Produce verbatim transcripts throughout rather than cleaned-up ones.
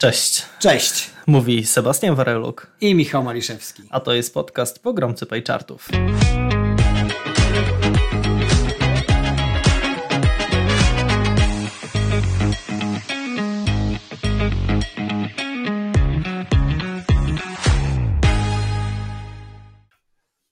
Cześć. Cześć. Mówi Sebastian Wareluk i Michał Maliszewski. A to jest podcast Pogromcy Pie Chartów.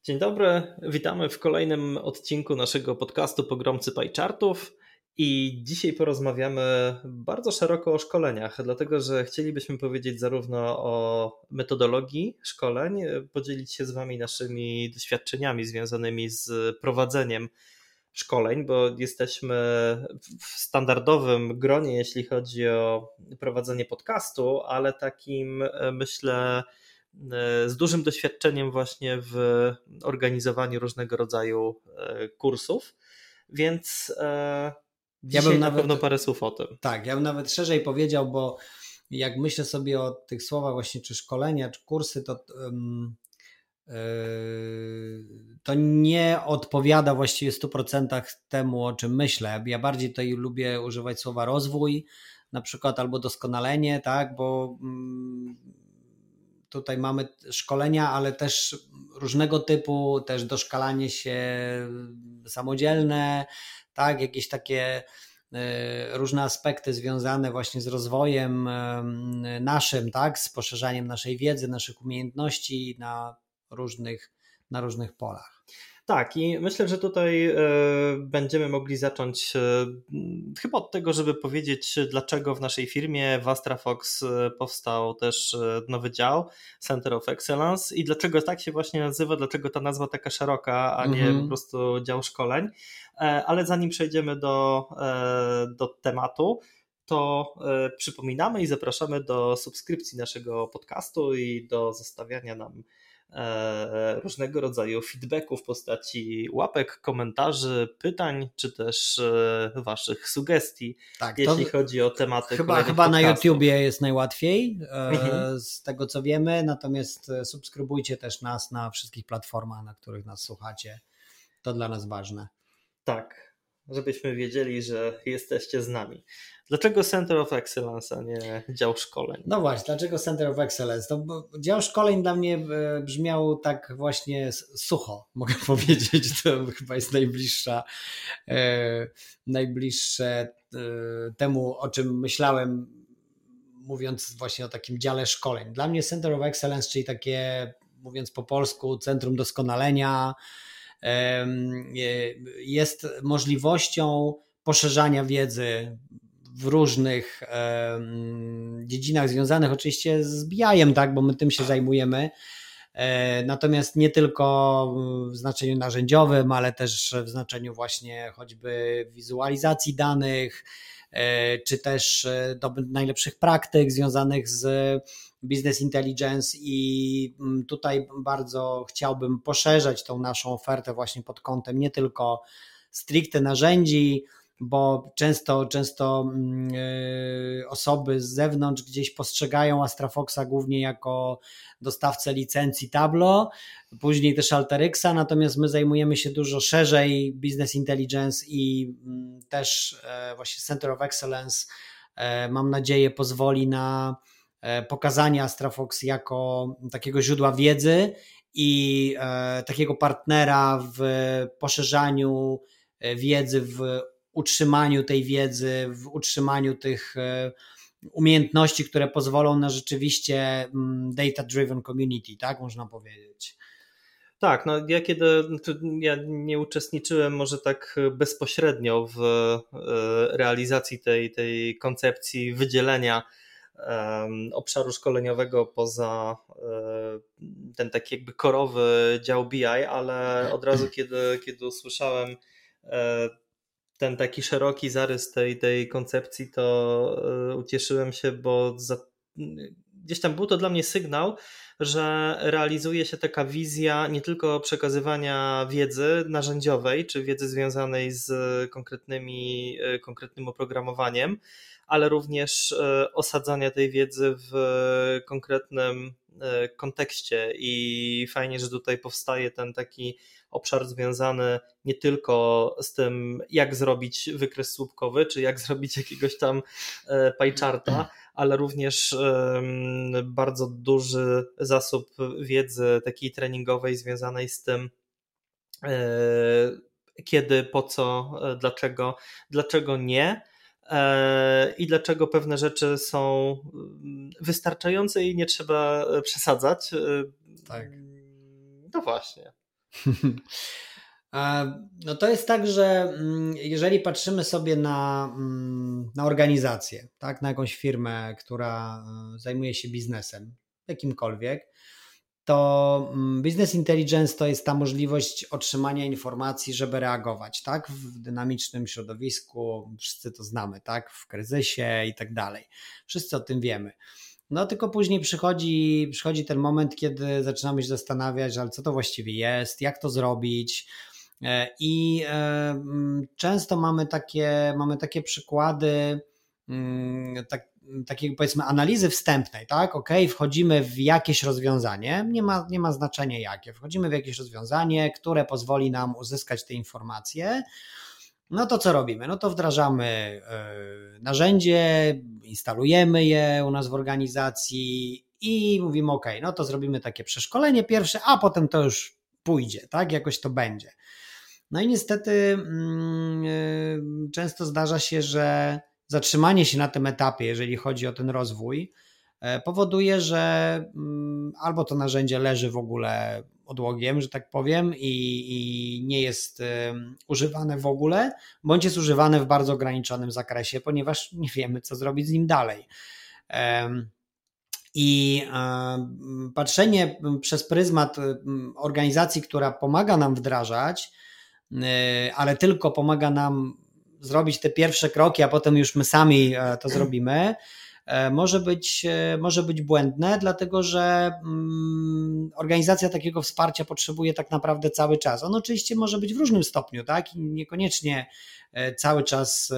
Dzień dobry, witamy w kolejnym odcinku naszego podcastu Pogromcy Pie Chartów. I dzisiaj porozmawiamy bardzo szeroko o szkoleniach, dlatego że chcielibyśmy powiedzieć zarówno o metodologii szkoleń, podzielić się z Wami naszymi doświadczeniami związanymi z prowadzeniem szkoleń, bo jesteśmy w standardowym gronie, jeśli chodzi o prowadzenie podcastu, ale takim, myślę, z dużym doświadczeniem właśnie w organizowaniu różnego rodzaju kursów, więc... Dzisiaj ja bym na nawet, pewno parę słów o tym. Tak, ja bym nawet szerzej powiedział, bo jak myślę sobie o tych słowach właśnie, czy szkolenia, czy kursy, to, yy, to nie odpowiada właściwie w stu procentach temu, o czym myślę. Ja bardziej tutaj lubię używać słowa rozwój, na przykład, albo doskonalenie, tak, bo yy, tutaj mamy szkolenia, ale też różnego typu, też doszkalanie się samodzielne, tak, jakieś takie y, różne aspekty związane właśnie z rozwojem y, naszym, tak, z poszerzaniem naszej wiedzy, naszych umiejętności na różnych, na różnych polach. Tak, i myślę, że tutaj y, będziemy mogli zacząć y, chyba od tego, żeby powiedzieć, dlaczego w naszej firmie w AstraFox powstał też nowy dział Center of Excellence i dlaczego tak się właśnie nazywa, dlaczego ta nazwa taka szeroka, a nie mm-hmm. po prostu dział szkoleń. Ale zanim przejdziemy do, do tematu, to przypominamy i zapraszamy do subskrypcji naszego podcastu i do zostawiania nam różnego rodzaju feedbacku w postaci łapek, komentarzy, pytań, czy też waszych sugestii, tak, jeśli chodzi o tematy. Chyba, chyba na YouTubie jest najłatwiej, mhm. z tego co wiemy, natomiast subskrybujcie też nas na wszystkich platformach, na których nas słuchacie. To dla nas ważne. Tak, żebyśmy wiedzieli, że jesteście z nami. Dlaczego Center of Excellence, a nie dział szkoleń? No właśnie, dlaczego Center of Excellence? To dział szkoleń dla mnie brzmiał tak właśnie sucho, mogę powiedzieć. To chyba jest najbliższa, e, najbliższe e, temu, o czym myślałem, mówiąc właśnie o takim dziale szkoleń. Dla mnie Center of Excellence, czyli takie, mówiąc po polsku, centrum doskonalenia, jest możliwością poszerzania wiedzy w różnych dziedzinach związanych oczywiście z B I-em, tak, bo my tym się zajmujemy, natomiast nie tylko w znaczeniu narzędziowym, ale też w znaczeniu właśnie choćby wizualizacji danych, czy też do najlepszych praktyk związanych z Business Intelligence, i tutaj bardzo chciałbym poszerzać tą naszą ofertę właśnie pod kątem nie tylko stricte narzędzi, bo często, często osoby z zewnątrz gdzieś postrzegają AstraFoxa głównie jako dostawcę licencji Tableau, później też Alteryxa, natomiast my zajmujemy się dużo szerzej Business Intelligence i też właśnie Center of Excellence, mam nadzieję, pozwoli na pokazanie AstraFox jako takiego źródła wiedzy i takiego partnera w poszerzaniu wiedzy, w utrzymaniu tej wiedzy, w utrzymaniu tych umiejętności, które pozwolą na rzeczywiście data-driven community, tak można powiedzieć. Tak, no ja kiedy ja nie uczestniczyłem może tak bezpośrednio w realizacji tej, tej koncepcji wydzielenia obszaru szkoleniowego poza ten taki jakby korowy dział B I, ale od razu kiedy, kiedy usłyszałem ten taki szeroki zarys tej, tej koncepcji, to ucieszyłem się, bo za, gdzieś tam był to dla mnie sygnał, że realizuje się taka wizja nie tylko przekazywania wiedzy narzędziowej, czy wiedzy związanej z konkretnymi, konkretnym oprogramowaniem, ale również osadzania tej wiedzy w konkretnym kontekście i fajnie, że tutaj powstaje ten taki obszar związany nie tylko z tym, jak zrobić wykres słupkowy, czy jak zrobić jakiegoś tam pie charta, ale również bardzo duży zasób wiedzy takiej treningowej związanej z tym, kiedy, po co, dlaczego, dlaczego nie i dlaczego pewne rzeczy są wystarczające i nie trzeba przesadzać. Tak. No właśnie. No to jest tak, że jeżeli patrzymy sobie na, na organizację, tak, na jakąś firmę, która zajmuje się biznesem, jakimkolwiek, to business intelligence to jest ta możliwość otrzymania informacji, żeby reagować, tak? W dynamicznym środowisku, wszyscy to znamy, tak? W kryzysie i tak dalej. Wszyscy o tym wiemy. No tylko później przychodzi, przychodzi ten moment, kiedy zaczynamy się zastanawiać, ale co to właściwie jest, jak to zrobić. I często mamy takie, mamy takie przykłady, tak, takiej powiedzmy analizy wstępnej, tak? Ok, wchodzimy w jakieś rozwiązanie, nie ma, nie ma znaczenia jakie, wchodzimy w jakieś rozwiązanie, które pozwoli nam uzyskać te informacje. No to co robimy? No to wdrażamy y, narzędzie, instalujemy je u nas w organizacji i mówimy ok, no to zrobimy takie przeszkolenie pierwsze, a potem to już pójdzie, tak? Jakoś to będzie. No i niestety y, często zdarza się, że zatrzymanie się na tym etapie, jeżeli chodzi o ten rozwój, powoduje, że albo to narzędzie leży w ogóle odłogiem, że tak powiem, i, i nie jest używane w ogóle, bądź jest używane w bardzo ograniczonym zakresie, ponieważ nie wiemy, co zrobić z nim dalej. I patrzenie przez pryzmat organizacji, która pomaga nam wdrażać, ale tylko pomaga nam zrobić te pierwsze kroki, a potem już my sami to zrobimy, może być, może być błędne, dlatego że organizacja takiego wsparcia potrzebuje tak naprawdę cały czas. On oczywiście może być w różnym stopniu, tak? I niekoniecznie cały czas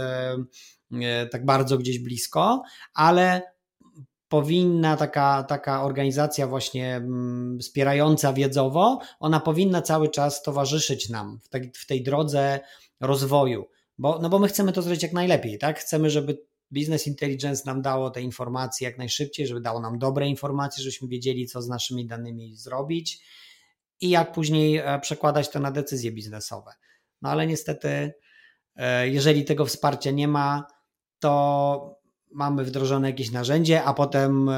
tak bardzo gdzieś blisko, ale powinna taka, taka organizacja właśnie wspierająca wiedzowo, ona powinna cały czas towarzyszyć nam w tej, w tej drodze rozwoju. Bo, no bo my chcemy to zrobić jak najlepiej, tak? Chcemy, żeby business intelligence nam dało te informacje jak najszybciej, żeby dało nam dobre informacje, żebyśmy wiedzieli, co z naszymi danymi zrobić i jak później przekładać to na decyzje biznesowe. No ale niestety, jeżeli tego wsparcia nie ma, to mamy wdrożone jakieś narzędzie, a potem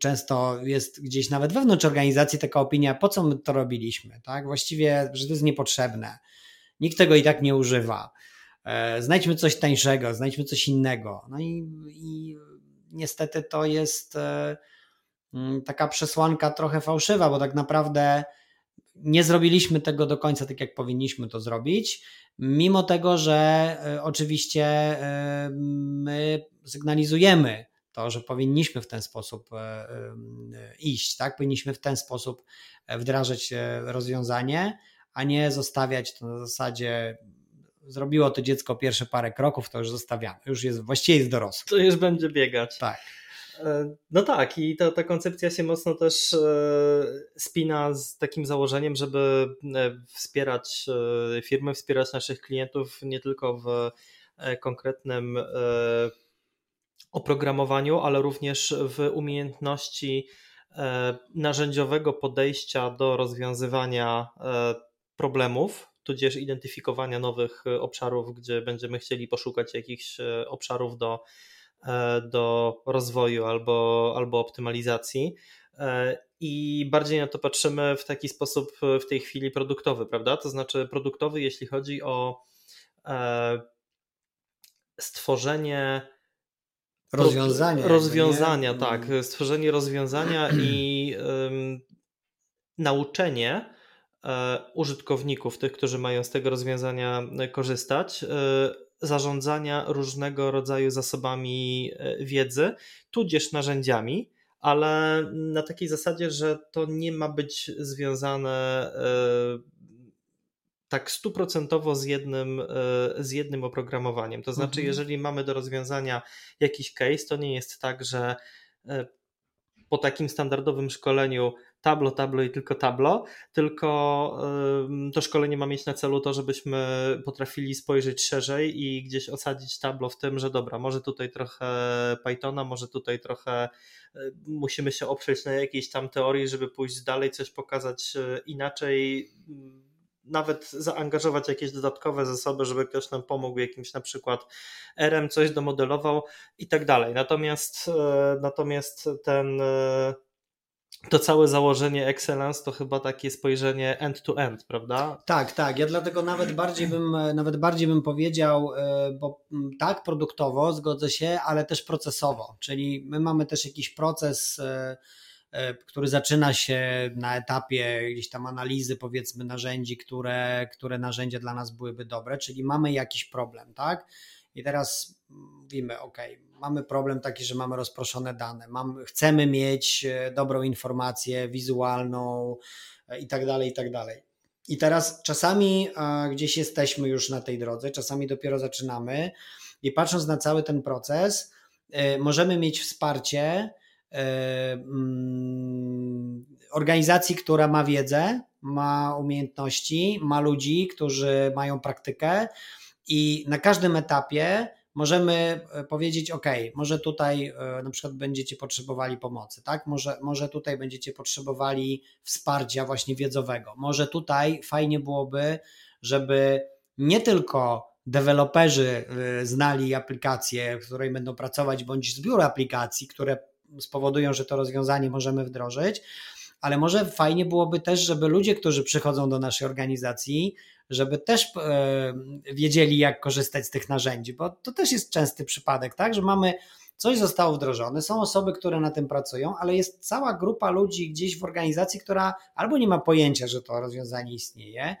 często jest gdzieś nawet wewnątrz organizacji taka opinia, po co my to robiliśmy, tak? Właściwie, że to jest niepotrzebne. Nikt tego i tak nie używa. Znajdźmy coś tańszego, znajdźmy coś innego. No i, i niestety to jest taka przesłanka trochę fałszywa, bo tak naprawdę nie zrobiliśmy tego do końca tak, jak powinniśmy to zrobić, mimo tego, że oczywiście my sygnalizujemy to, że powinniśmy w ten sposób iść, tak? Powinniśmy w ten sposób wdrażać rozwiązanie, a nie zostawiać to na zasadzie zrobiło to dziecko pierwsze parę kroków, to już zostawiamy. Już jest, właściwie jest dorosły. To już będzie biegać. Tak. No tak, i ta, ta koncepcja się mocno też spina z takim założeniem, żeby wspierać firmy, wspierać naszych klientów nie tylko w konkretnym oprogramowaniu, ale również w umiejętności narzędziowego podejścia do rozwiązywania problemów, tudzież identyfikowania nowych obszarów, gdzie będziemy chcieli poszukać jakichś obszarów do, do rozwoju albo, albo optymalizacji i bardziej na to patrzymy w taki sposób w tej chwili produktowy, prawda? To znaczy produktowy, jeśli chodzi o stworzenie rozwiązania, rozwiązania nie? tak, stworzenie rozwiązania i um, nauczenie użytkowników, tych, którzy mają z tego rozwiązania korzystać, zarządzania różnego rodzaju zasobami wiedzy, tudzież narzędziami, ale na takiej zasadzie, że to nie ma być związane tak stuprocentowo z jednym, z jednym oprogramowaniem. To znaczy, mhm. jeżeli mamy do rozwiązania jakiś case, to nie jest tak, że po takim standardowym szkoleniu Tableau, Tableau i tylko Tableau, tylko to szkolenie ma mieć na celu to, żebyśmy potrafili spojrzeć szerzej i gdzieś osadzić Tableau w tym, że dobra, może tutaj trochę Pythona, może tutaj trochę musimy się oprzeć na jakiejś tam teorii, żeby pójść dalej, coś pokazać inaczej, nawet zaangażować jakieś dodatkowe zasoby, żeby ktoś nam pomógł jakimś na przykład erem, coś domodelował i tak dalej. Natomiast natomiast ten to całe założenie Excellence to chyba takie spojrzenie end-to-end, prawda? Tak, tak. Ja dlatego nawet bardziej bym, nawet bardziej bym powiedział, bo tak, produktowo zgodzę się, ale też procesowo. Czyli my mamy też jakiś proces, który zaczyna się na etapie gdzieś tam analizy, powiedzmy, narzędzi, które, które narzędzia dla nas byłyby dobre, czyli mamy jakiś problem, tak? I teraz mówimy, ok, mamy problem taki, że mamy rozproszone dane, mamy, chcemy mieć dobrą informację wizualną i tak dalej, i tak dalej. I teraz czasami gdzieś jesteśmy już na tej drodze, czasami dopiero zaczynamy i patrząc na cały ten proces, możemy mieć wsparcie organizacji, która ma wiedzę, ma umiejętności, ma ludzi, którzy mają praktykę i na każdym etapie możemy powiedzieć, ok, może tutaj na przykład będziecie potrzebowali pomocy, tak? Może, może tutaj będziecie potrzebowali wsparcia właśnie wiedzowego. Może tutaj fajnie byłoby, żeby nie tylko deweloperzy znali aplikację, w której będą pracować, bądź zbiór aplikacji, które spowodują, że to rozwiązanie możemy wdrożyć, ale może fajnie byłoby też, żeby ludzie, którzy przychodzą do naszej organizacji, żeby też yy, wiedzieli, jak korzystać z tych narzędzi, bo to też jest częsty przypadek, tak, że mamy coś zostało wdrożone, są osoby, które na tym pracują, ale jest cała grupa ludzi gdzieś w organizacji, która albo nie ma pojęcia, że to rozwiązanie istnieje,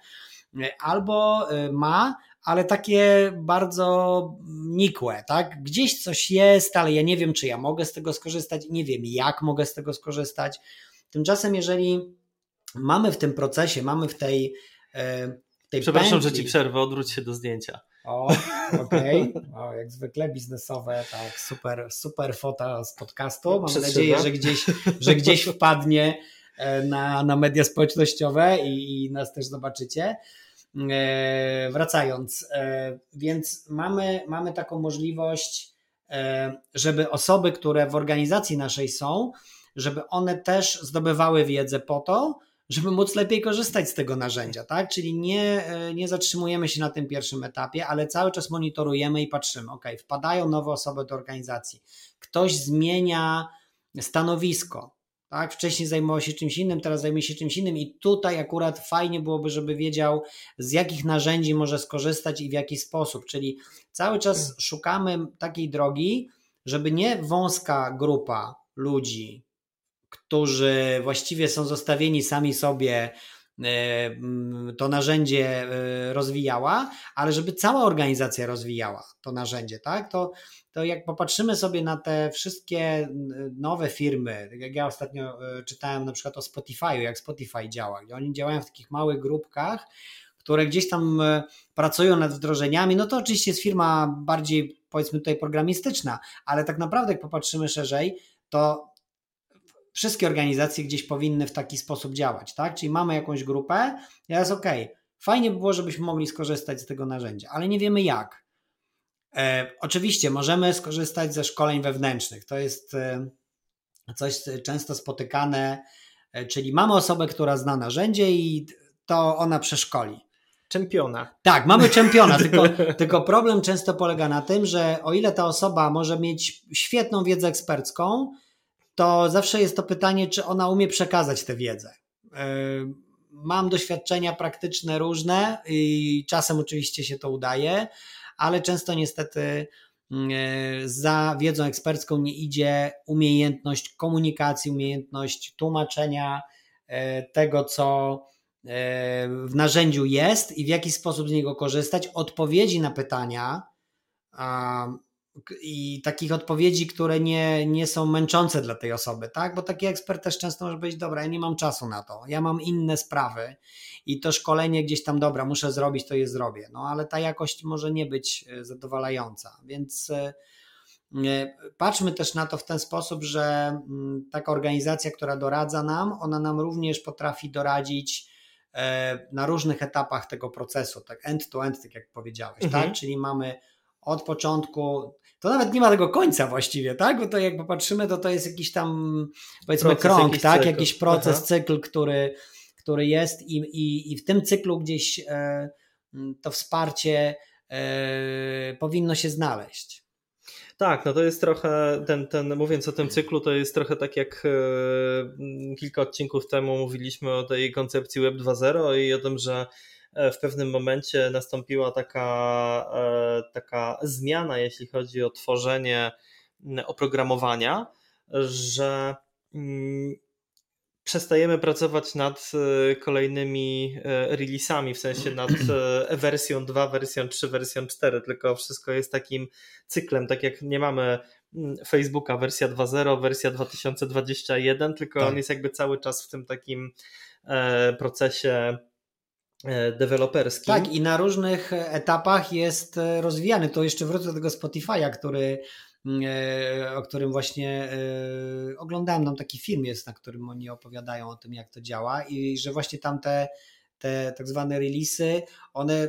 yy, albo yy, ma, ale takie bardzo nikłe, tak? Gdzieś coś jest, ale ja nie wiem, czy ja mogę z tego skorzystać, nie wiem, jak mogę z tego skorzystać. Tymczasem, jeżeli mamy w tym procesie, mamy w tej, w tej Przepraszam, pętli... że ci przerwę, odwróć się do zdjęcia. O, okej. Okay. O, jak zwykle biznesowe, tak, super, super fota z podcastu. Mam nadzieję, że gdzieś, że gdzieś wpadnie na, na media społecznościowe i, i nas też zobaczycie. E, wracając, e, więc mamy, mamy taką możliwość, e, żeby osoby, które w organizacji naszej są, żeby one też zdobywały wiedzę po to, żeby móc lepiej korzystać z tego narzędzia, tak? Czyli nie, nie zatrzymujemy się na tym pierwszym etapie, ale cały czas monitorujemy i patrzymy, ok, wpadają nowe osoby do organizacji, ktoś zmienia stanowisko, tak? Wcześniej zajmował się czymś innym, teraz zajmuje się czymś innym i tutaj akurat fajnie byłoby, żeby wiedział, z jakich narzędzi może skorzystać i w jaki sposób, czyli cały czas szukamy takiej drogi, żeby nie wąska grupa ludzi, którzy właściwie są zostawieni sami sobie, to narzędzie rozwijała, ale żeby cała organizacja rozwijała to narzędzie, tak? To, to jak popatrzymy sobie na te wszystkie nowe firmy, jak ja ostatnio czytałem na przykład o Spotify'u, jak Spotify działa, gdzie oni działają w takich małych grupkach, które gdzieś tam pracują nad wdrożeniami, no to oczywiście jest firma bardziej, powiedzmy, tutaj programistyczna, ale tak naprawdę jak popatrzymy szerzej, to wszystkie organizacje gdzieś powinny w taki sposób działać, tak? Czyli mamy jakąś grupę, teraz ok, fajnie by było, żebyśmy mogli skorzystać z tego narzędzia, ale nie wiemy jak. E, oczywiście możemy skorzystać ze szkoleń wewnętrznych, to jest e, coś często spotykane, e, czyli mamy osobę, która zna narzędzie i to ona przeszkoli. Czempiona. Tak, mamy czempiona, tylko, tylko problem często polega na tym, że o ile ta osoba może mieć świetną wiedzę ekspercką, to zawsze jest to pytanie, czy ona umie przekazać tę wiedzę. Mam doświadczenia praktyczne różne i czasem oczywiście się to udaje, ale często niestety za wiedzą ekspercką nie idzie umiejętność komunikacji, umiejętność tłumaczenia tego, co w narzędziu jest i w jaki sposób z niego korzystać, odpowiedzi na pytania, i takich odpowiedzi, które nie, nie są męczące dla tej osoby, tak? Bo taki ekspert też często może powiedzieć, dobra, ja nie mam czasu na to, ja mam inne sprawy i to szkolenie gdzieś tam, dobra, muszę zrobić, to je zrobię, no ale ta jakość może nie być zadowalająca, więc Patrzmy też na to w ten sposób, że taka organizacja, która doradza nam, ona nam również potrafi doradzić na różnych etapach tego procesu, tak end-to-end, tak jak powiedziałeś, mhm. tak? Czyli mamy od początku, to nawet nie ma tego końca właściwie, tak? Bo to jak popatrzymy, to to jest jakiś tam, powiedzmy, proces, krąg, jakiś tak? Cykl. Jakiś proces, Aha. cykl, który, który jest i, i, i w tym cyklu gdzieś e, to wsparcie e, powinno się znaleźć. Tak, no to jest trochę, ten, ten, mówiąc o tym cyklu, to jest trochę tak jak e, kilka odcinków temu mówiliśmy o tej koncepcji Web dwa zero i o tym, że w pewnym momencie nastąpiła taka, e, taka zmiana, jeśli chodzi o tworzenie oprogramowania, że mm, przestajemy pracować nad kolejnymi releasami, w sensie nad wersją dwa, wersją trzy, wersją cztery, tylko wszystko jest takim cyklem, tak jak nie mamy Facebooka wersja dwa zero, wersja dwa tysiące dwadzieścia jeden, tylko tak. on jest jakby cały czas w tym takim procesie deweloperskim. Tak, i na różnych etapach jest rozwijany. To jeszcze wrócę do tego Spotify'a, który... o którym właśnie oglądałem, tam taki film jest, na którym oni opowiadają o tym, jak to działa i że właśnie tam te, te tak zwane release'y, one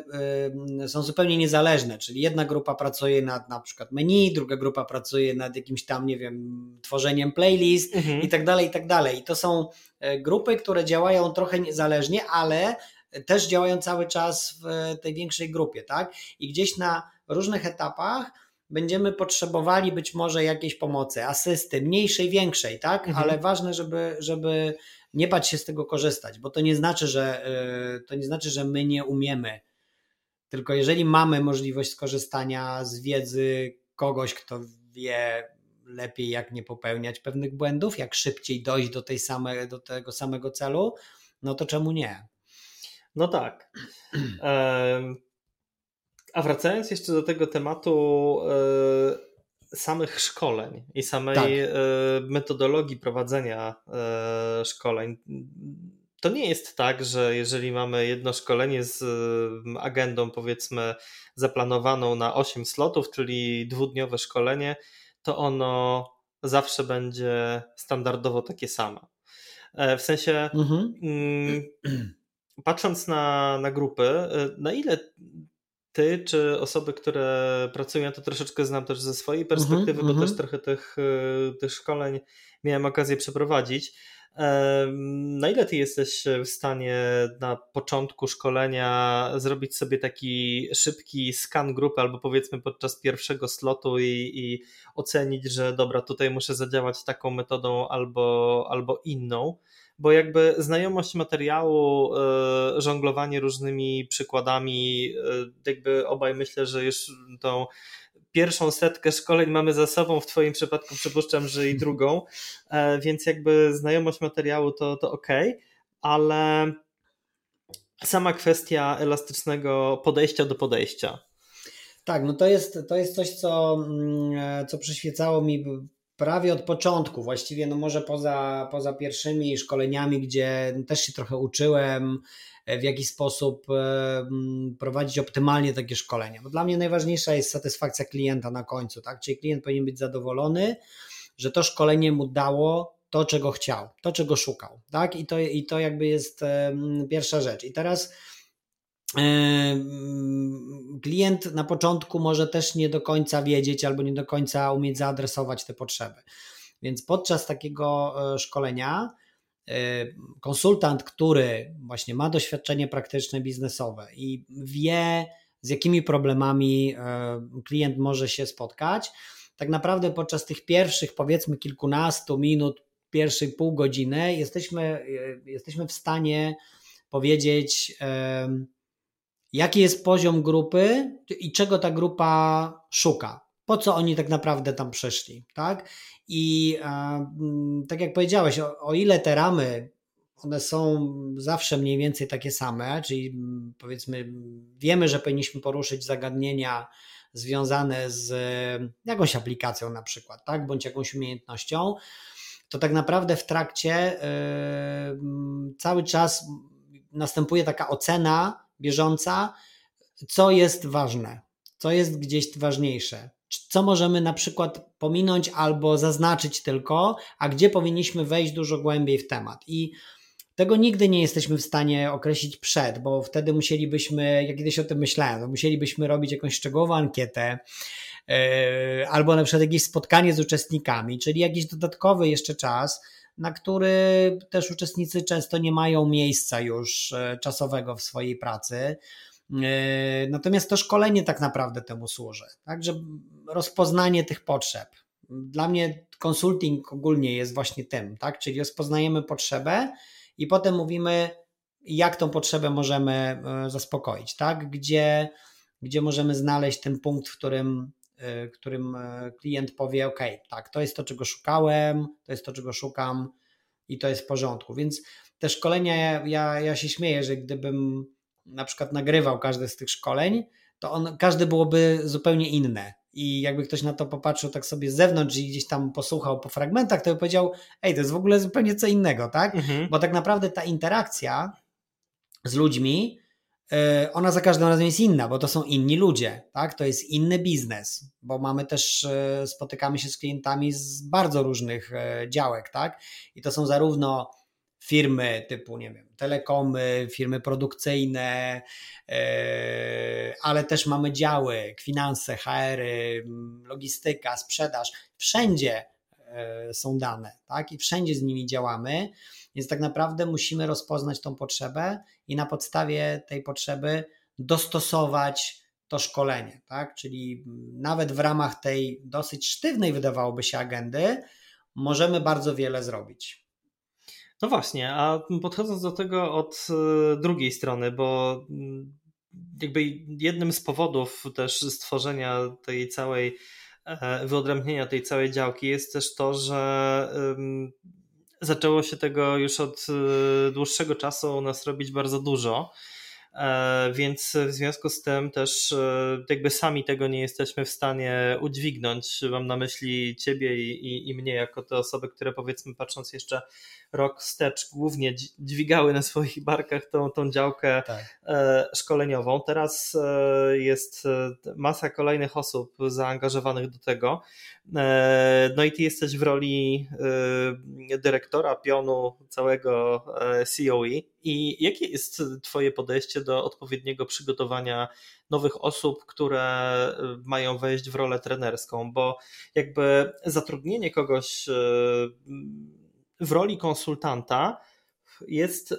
są zupełnie niezależne, czyli jedna grupa pracuje nad na przykład menu, druga grupa pracuje nad jakimś tam, nie wiem, tworzeniem playlist mhm. i tak dalej, i tak dalej. I to są grupy, które działają trochę niezależnie, ale też działają cały czas w tej większej grupie, tak? I gdzieś na różnych etapach będziemy potrzebowali być może jakiejś pomocy, asysty, mniejszej, większej, tak? Mhm. Ale ważne, żeby, żeby nie bać się z tego korzystać, bo to nie znaczy, że to nie znaczy, że my nie umiemy. Tylko jeżeli mamy możliwość skorzystania z wiedzy kogoś, kto wie lepiej, jak nie popełniać pewnych błędów, jak szybciej dojść do tej samej, do tego samego celu, no to czemu nie? No tak. um... A wracając jeszcze do tego tematu y, samych szkoleń i samej tak. y, metodologii prowadzenia y, szkoleń, to nie jest tak, że jeżeli mamy jedno szkolenie z y, agendą, powiedzmy, zaplanowaną na osiem slotów, czyli dwudniowe szkolenie, to ono zawsze będzie standardowo takie samo. Y, w sensie mhm. y, patrząc na, na grupy, y, na ile... Ty, czy osoby, które pracują, ja to troszeczkę znam też ze swojej perspektywy, mm-hmm, bo mm-hmm. też trochę tych, tych szkoleń miałem okazję przeprowadzić. Na ile ty jesteś w stanie na początku szkolenia zrobić sobie taki szybki skan grupy albo powiedzmy podczas pierwszego slotu i, i ocenić, że dobra, tutaj muszę zadziałać taką metodą albo, albo inną? Bo jakby znajomość materiału, żonglowanie różnymi przykładami, jakby obaj myślę, że już tą pierwszą setkę szkoleń mamy za sobą, w twoim przypadku przypuszczam, że i drugą, więc jakby znajomość materiału to, to okej, okay, ale sama kwestia elastycznego podejścia do podejścia. Tak, no to jest, to jest coś, co, co przyświecało mi prawie od początku, właściwie no może poza, poza pierwszymi szkoleniami, gdzie też się trochę uczyłem, w jaki sposób prowadzić optymalnie takie szkolenia, bo dla mnie najważniejsza jest satysfakcja klienta na końcu, tak? Czyli klient powinien być zadowolony, że to szkolenie mu dało to, czego chciał, to, czego szukał, tak? I to, i to jakby jest pierwsza rzecz. I teraz klient na początku może też nie do końca wiedzieć albo nie do końca umieć zaadresować te potrzeby, więc podczas takiego szkolenia konsultant, który właśnie ma doświadczenie praktyczne, biznesowe i wie, z jakimi problemami klient może się spotkać, tak naprawdę podczas tych pierwszych, powiedzmy, kilkunastu minut, pierwszej pół godziny jesteśmy, jesteśmy w stanie powiedzieć, jaki jest poziom grupy i czego ta grupa szuka, po co oni tak naprawdę tam przyszli, tak? I e, tak jak powiedziałeś, o, o ile te ramy, one są zawsze mniej więcej takie same, czyli powiedzmy wiemy, że powinniśmy poruszyć zagadnienia związane z jakąś aplikacją na przykład, tak? Bądź jakąś umiejętnością, to tak naprawdę w trakcie e, cały czas następuje taka ocena bieżąca, co jest ważne, co jest gdzieś ważniejsze, co możemy na przykład pominąć albo zaznaczyć tylko, a gdzie powinniśmy wejść dużo głębiej w temat. I tego nigdy nie jesteśmy w stanie określić przed, bo wtedy musielibyśmy, jak kiedyś o tym myślałem, to musielibyśmy robić jakąś szczegółową ankietę yy, albo na przykład jakieś spotkanie z uczestnikami, czyli jakiś dodatkowy jeszcze czas, na który też uczestnicy często nie mają miejsca już czasowego w swojej pracy. Natomiast to szkolenie tak naprawdę temu służy, także rozpoznanie tych potrzeb. Dla mnie konsulting ogólnie jest właśnie tym, tak? Czyli rozpoznajemy potrzebę i potem mówimy, jak tą potrzebę możemy zaspokoić, tak? Gdzie, gdzie możemy znaleźć ten punkt, w którym, w którym klient powie, ok, tak, to jest to, czego szukałem, to jest to, czego szukam i to jest w porządku. Więc te szkolenia, ja, ja się śmieję, że gdybym na przykład nagrywał każde z tych szkoleń, to on, każdy byłoby zupełnie inne i jakby ktoś na to popatrzył tak sobie z zewnątrz i gdzieś tam posłuchał po fragmentach, to by powiedział, ej, to jest w ogóle zupełnie co innego, tak? Mhm. Bo tak naprawdę ta interakcja z ludźmi, ona za każdym razem jest inna, bo to są inni ludzie, tak? To jest inny biznes, bo mamy też, spotykamy się z klientami z bardzo różnych działek, tak? I to są zarówno firmy typu, nie wiem, telekomy, firmy produkcyjne, yy, ale też mamy działy, finanse, H R-y, logistyka, sprzedaż. Wszędzie yy, są dane, tak? I wszędzie z nimi działamy, więc tak naprawdę musimy rozpoznać tą potrzebę i na podstawie tej potrzeby dostosować to szkolenie, tak? Czyli nawet w ramach tej dosyć sztywnej, wydawałoby się, agendy możemy bardzo wiele zrobić. No właśnie, a podchodząc do tego od drugiej strony, bo jakby jednym z powodów też stworzenia tej całej, wyodrębnienia tej całej działki jest też to, że zaczęło się tego już od dłuższego czasu u nas robić bardzo dużo, więc w związku z tym też jakby sami tego nie jesteśmy w stanie udźwignąć. Mam na myśli ciebie i, i, i mnie jako te osoby, które powiedzmy patrząc jeszcze rok wstecz głównie dźwigały na swoich barkach tą, tą działkę tak. szkoleniową. Teraz jest masa kolejnych osób zaangażowanych do tego. No i ty jesteś w roli dyrektora pionu całego C O E. I jakie jest twoje podejście do odpowiedniego przygotowania nowych osób, które mają wejść w rolę trenerską? Bo jakby zatrudnienie kogoś w roli konsultanta jest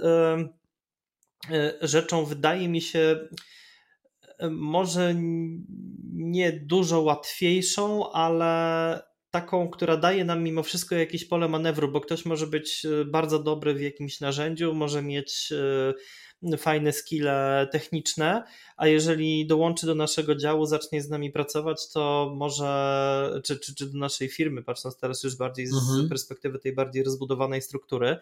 rzeczą, wydaje mi się, może nie dużo łatwiejszą, ale taką, która daje nam mimo wszystko jakieś pole manewru, bo ktoś może być bardzo dobry w jakimś narzędziu, może mieć fajne skille techniczne, a jeżeli dołączy do naszego działu, zacznie z nami pracować, to może, czy, czy, czy do naszej firmy, patrząc teraz już bardziej z mhm. perspektywy tej bardziej rozbudowanej struktury,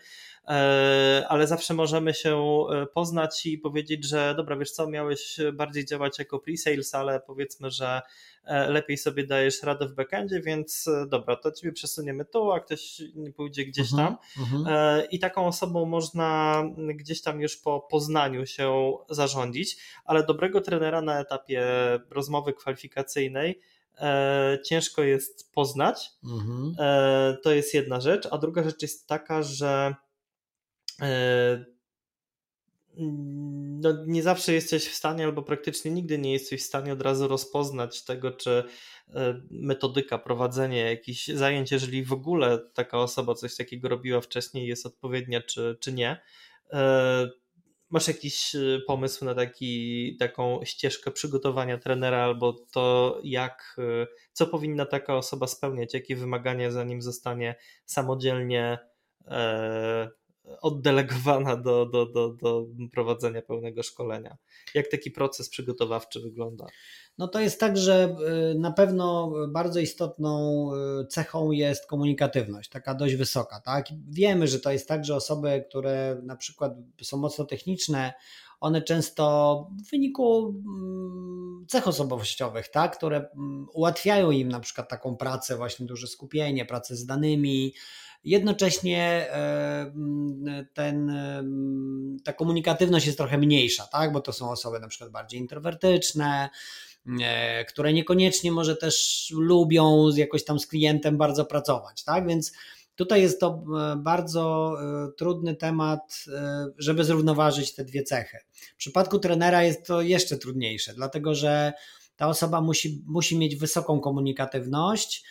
ale zawsze możemy się poznać i powiedzieć, że dobra, wiesz co, miałeś bardziej działać jako pre-sales, ale powiedzmy, że lepiej sobie dajesz radę w backendzie, więc dobra, to ciebie przesuniemy tu, a ktoś pójdzie gdzieś tam. Mhm, i taką osobą można gdzieś tam już po poznaniu się zarządzić, ale dobrego trenera na etapie rozmowy kwalifikacyjnej e, ciężko jest poznać. Mhm. E, to jest jedna rzecz, a druga rzecz jest taka, że e, no nie zawsze jesteś w stanie albo praktycznie nigdy nie jesteś w stanie od razu rozpoznać tego, czy metodyka, prowadzenie jakichś zajęć, jeżeli w ogóle taka osoba coś takiego robiła wcześniej, jest odpowiednia czy, czy nie. Masz jakiś pomysł na taki, taką ścieżkę przygotowania trenera albo to jak, co powinna taka osoba spełniać, jakie wymagania zanim zostanie samodzielnie e, oddelegowana do, do, do, do prowadzenia pełnego szkolenia. Jak taki proces przygotowawczy wygląda? No to jest tak, że na pewno bardzo istotną cechą jest komunikatywność, taka dość wysoka, tak? Wiemy, że to jest tak, że osoby, które na przykład są mocno techniczne, one często w wyniku cech osobowościowych, tak, które ułatwiają im na przykład taką pracę, właśnie duże skupienie, pracę z danymi. Jednocześnie ten, ta komunikatywność jest trochę mniejsza, tak, bo to są osoby na przykład bardziej introwertyczne, które niekoniecznie może też lubią jakoś tam z klientem bardzo pracować, tak? Więc tutaj jest to bardzo trudny temat, żeby zrównoważyć te dwie cechy. W przypadku trenera jest to jeszcze trudniejsze, dlatego że ta osoba musi, musi mieć wysoką komunikatywność,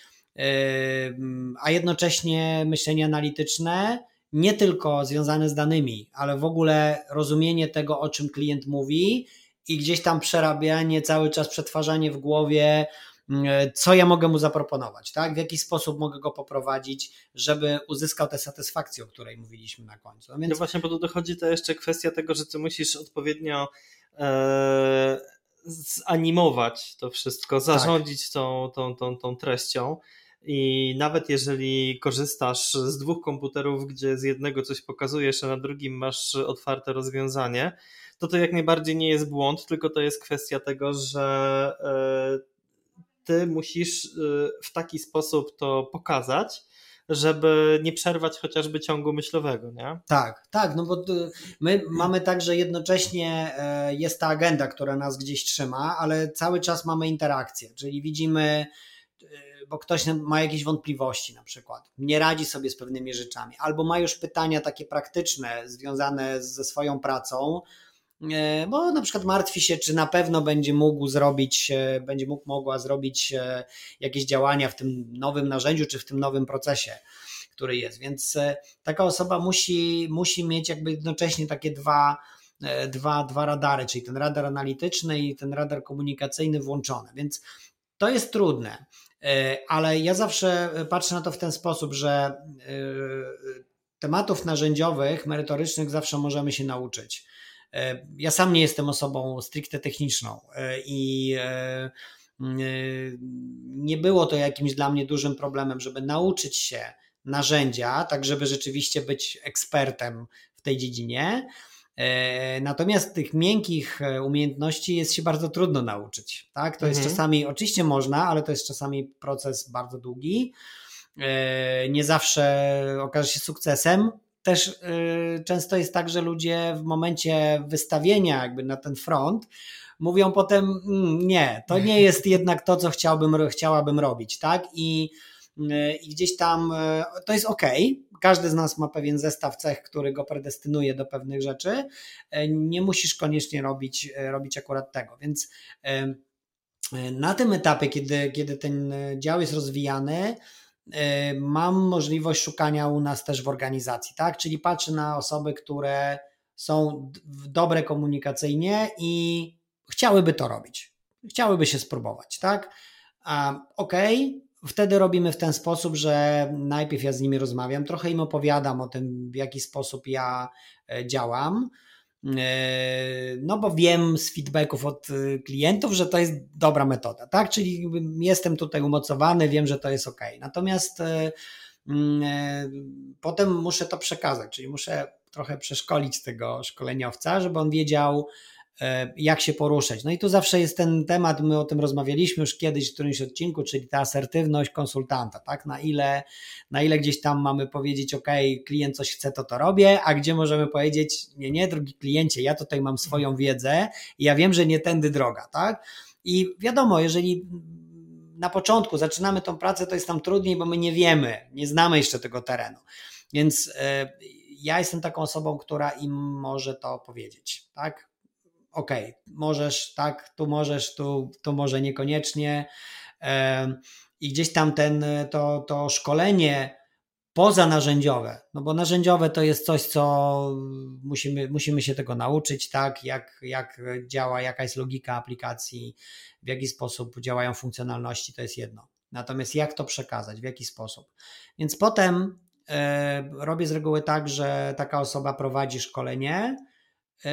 a jednocześnie myślenie analityczne, nie tylko związane z danymi, ale w ogóle rozumienie tego, o czym klient mówi i gdzieś tam przerabianie, cały czas przetwarzanie w głowie, co ja mogę mu zaproponować, tak? W jaki sposób mogę go poprowadzić, żeby uzyskał tę satysfakcję, o której mówiliśmy na końcu. A więc... No właśnie, bo tu dochodzi to jeszcze kwestia tego, że ty musisz odpowiednio e, zanimować to wszystko, zarządzić tak. tą, tą, tą, tą treścią. I nawet jeżeli korzystasz z dwóch komputerów, gdzie z jednego coś pokazujesz, a na drugim masz otwarte rozwiązanie, to to jak najbardziej nie jest błąd, tylko to jest kwestia tego, że ty musisz w taki sposób to pokazać, żeby nie przerwać chociażby ciągu myślowego, nie? Tak, tak, no bo my mamy tak, że jednocześnie jest ta agenda, która nas gdzieś trzyma, ale cały czas mamy interakcję, czyli widzimy... bo ktoś ma jakieś wątpliwości na przykład, nie radzi sobie z pewnymi rzeczami, albo ma już pytania takie praktyczne związane ze swoją pracą, bo na przykład martwi się, czy na pewno będzie mógł zrobić, będzie mógł, mogła zrobić jakieś działania w tym nowym narzędziu, czy w tym nowym procesie, który jest, więc taka osoba musi, musi mieć jakby jednocześnie takie dwa, dwa, dwa radary, czyli ten radar analityczny i ten radar komunikacyjny włączony, więc to jest trudne. Ale ja zawsze patrzę na to w ten sposób, że tematów narzędziowych, merytorycznych zawsze możemy się nauczyć. Ja sam nie jestem osobą stricte techniczną i nie było to jakimś dla mnie dużym problemem, żeby nauczyć się narzędzia, tak żeby rzeczywiście być ekspertem w tej dziedzinie. Natomiast tych miękkich umiejętności jest się bardzo trudno nauczyć, tak? To mhm. jest czasami, oczywiście można, ale to jest czasami proces bardzo długi, nie zawsze okaże się sukcesem. Też często jest tak, że ludzie w momencie wystawienia jakby na ten front mówią potem nie, to nie jest jednak to, co chciałbym, chciałabym robić, tak? I I gdzieś tam to jest okej, okay. Każdy z nas ma pewien zestaw cech, który go predestynuje do pewnych rzeczy, nie musisz koniecznie robić, robić akurat tego, więc na tym etapie, kiedy, kiedy ten dział jest rozwijany, mam możliwość szukania u nas też w organizacji, tak? Czyli patrzę na osoby, które są dobre komunikacyjnie i chciałyby to robić, chciałyby się spróbować, tak? A okej, okay. Wtedy robimy w ten sposób, że najpierw ja z nimi rozmawiam, trochę im opowiadam o tym, w jaki sposób ja działam, no bo wiem z feedbacków od klientów, że to jest dobra metoda, tak? Czyli jestem tutaj umocowany, wiem, że to jest ok. Natomiast potem muszę to przekazać, czyli muszę trochę przeszkolić tego szkoleniowca, żeby on wiedział, jak się poruszać. No i tu zawsze jest ten temat, my o tym rozmawialiśmy już kiedyś w którymś odcinku, czyli ta asertywność konsultanta, tak? Na ile, na ile gdzieś tam mamy powiedzieć, ok, klient coś chce, to to robię, a gdzie możemy powiedzieć, nie, nie, drogi kliencie, ja tutaj mam swoją wiedzę i ja wiem, że nie tędy droga, tak? I wiadomo, jeżeli na początku zaczynamy tą pracę, to jest nam trudniej, bo my nie wiemy, nie znamy jeszcze tego terenu, więc ja jestem taką osobą, która im może to powiedzieć, tak? Okej, okay, możesz, tak, tu możesz, tu, tu może niekoniecznie i gdzieś tam ten, to, to szkolenie pozanarzędziowe, no bo narzędziowe to jest coś, co musimy, musimy się tego nauczyć, tak, jak, jak działa, jaka jest logika aplikacji, w jaki sposób działają funkcjonalności, to jest jedno. Natomiast jak to przekazać, w jaki sposób? Więc potem y, robię z reguły tak, że taka osoba prowadzi szkolenie, y,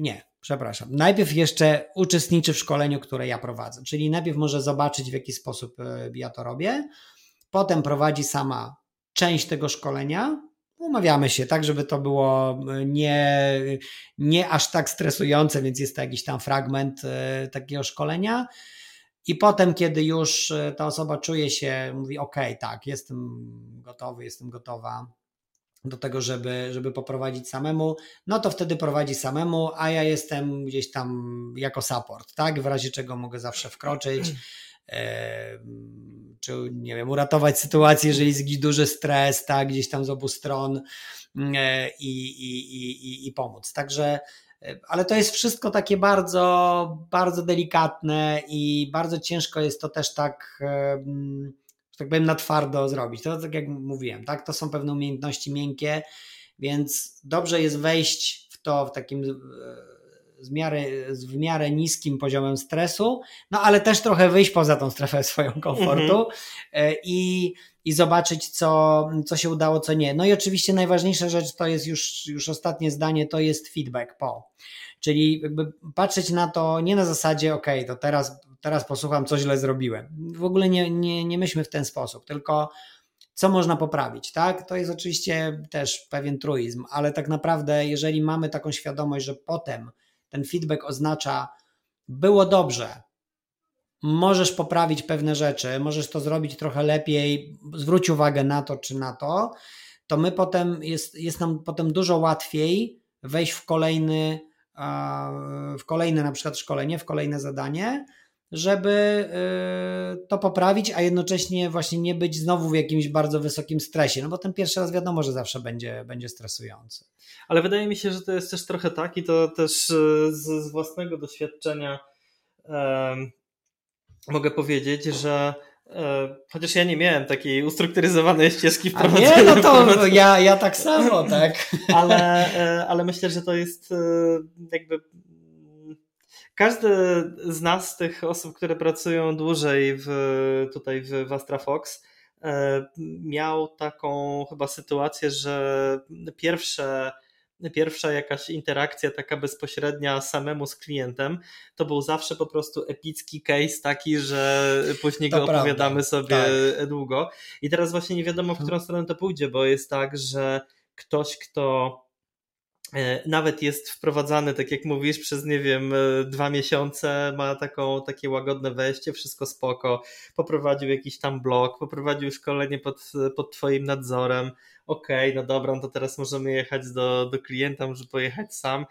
nie, Przepraszam. Najpierw jeszcze uczestniczy w szkoleniu, które ja prowadzę, czyli najpierw może zobaczyć, w jaki sposób ja to robię, potem prowadzi sama część tego szkolenia, umawiamy się tak, żeby to było nie, nie aż tak stresujące, więc jest to jakiś tam fragment takiego szkolenia i potem, kiedy już ta osoba czuje się, mówi okej, tak, jestem gotowy, jestem gotowa, do tego, żeby, żeby poprowadzić samemu, no to wtedy prowadzi samemu, a ja jestem gdzieś tam jako support, tak? W razie czego mogę zawsze wkroczyć, yy, czy nie wiem, uratować sytuację, jeżeli jest duży stres, tak? Gdzieś tam z obu stron yy, i, i, i, i pomóc. Także, yy, ale to jest wszystko takie bardzo, bardzo delikatne i bardzo ciężko jest to też tak... Yy, tak powiem, na twardo zrobić. To tak jak mówiłem, tak, to są pewne umiejętności miękkie, więc dobrze jest wejść w to w takim z miary, z w miarę niskim poziomem stresu, no ale też trochę wyjść poza tą strefę swoją komfortu mm-hmm. i, i zobaczyć, co, co się udało, co nie. No i oczywiście najważniejsza rzecz to jest już, już ostatnie zdanie, to jest feedback po. Czyli jakby patrzeć na to nie na zasadzie, ok, to teraz teraz posłucham, co źle zrobiłem. W ogóle nie, nie, nie myślmy w ten sposób, tylko co można poprawić, tak? To jest oczywiście też pewien truizm, ale tak naprawdę jeżeli mamy taką świadomość, że potem ten feedback oznacza było dobrze, możesz poprawić pewne rzeczy, możesz to zrobić trochę lepiej, zwróć uwagę na to czy na to, to my potem, jest, jest nam potem dużo łatwiej wejść w kolejny, w kolejne na przykład szkolenie, w kolejne zadanie, żeby to poprawić, a jednocześnie właśnie nie być znowu w jakimś bardzo wysokim stresie, no bo ten pierwszy raz wiadomo, że zawsze będzie, będzie stresujący. Ale wydaje mi się, że to jest też trochę tak i to też z, z własnego doświadczenia e, mogę powiedzieć, że e, chociaż ja nie miałem takiej ustrukturyzowanej ścieżki w prowadzeniu. Nie, no to ja, ja tak samo, tak. Ale, e, ale myślę, że to jest e, jakby... Każdy z nas, z tych osób, które pracują dłużej w, tutaj w, w AstraFox, miał taką chyba sytuację, że pierwsze, pierwsza jakaś interakcja taka bezpośrednia samemu z klientem to był zawsze po prostu epicki case taki, że później to go prawda. Opowiadamy sobie tak. długo. I teraz właśnie nie wiadomo, w którą stronę to pójdzie, bo jest tak, że ktoś, kto... nawet jest wprowadzany, tak jak mówisz, przez, nie wiem, dwa miesiące, ma taką, takie łagodne wejście, wszystko spoko, poprowadził jakiś tam blog, poprowadził szkolenie pod, pod twoim nadzorem, okej, okay, no dobra, no to teraz możemy jechać do, do klienta, może pojechać sam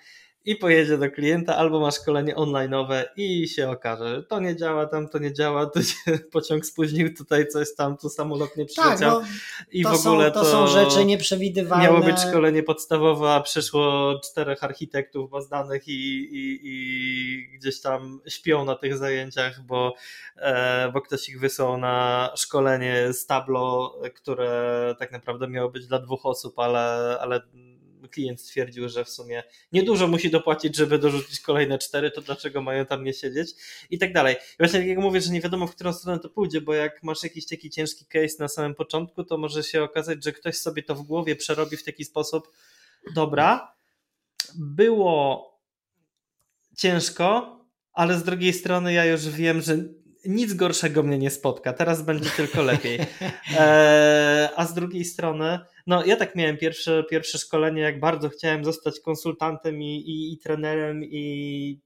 i pojedzie do klienta, albo ma szkolenie online'owe i się okaże, że to nie działa, tam to nie działa, tu się pociąg spóźnił, tutaj coś tam, tu samolot nie przyleciał. Tak, no, i to w ogóle są, to, to są rzeczy nieprzewidywalne. Miało być szkolenie podstawowe, a przyszło czterech architektów baz danych i, i, i gdzieś tam śpią na tych zajęciach, bo, e, bo ktoś ich wysłał na szkolenie z Tableau, które tak naprawdę miało być dla dwóch osób, ale, ale klient stwierdził, że w sumie niedużo musi dopłacić, żeby dorzucić kolejne cztery, to dlaczego mają tam nie siedzieć i tak dalej. Właśnie jak mówię, że nie wiadomo, w którą stronę to pójdzie, bo jak masz jakiś taki ciężki case na samym początku, to może się okazać, że ktoś sobie to w głowie przerobi w taki sposób, dobra, było ciężko, ale z drugiej strony ja już wiem, że nic gorszego mnie nie spotka, teraz będzie tylko lepiej. Eee, a z drugiej strony, no ja tak miałem pierwsze, pierwsze szkolenie, jak bardzo chciałem zostać konsultantem i, i, i trenerem i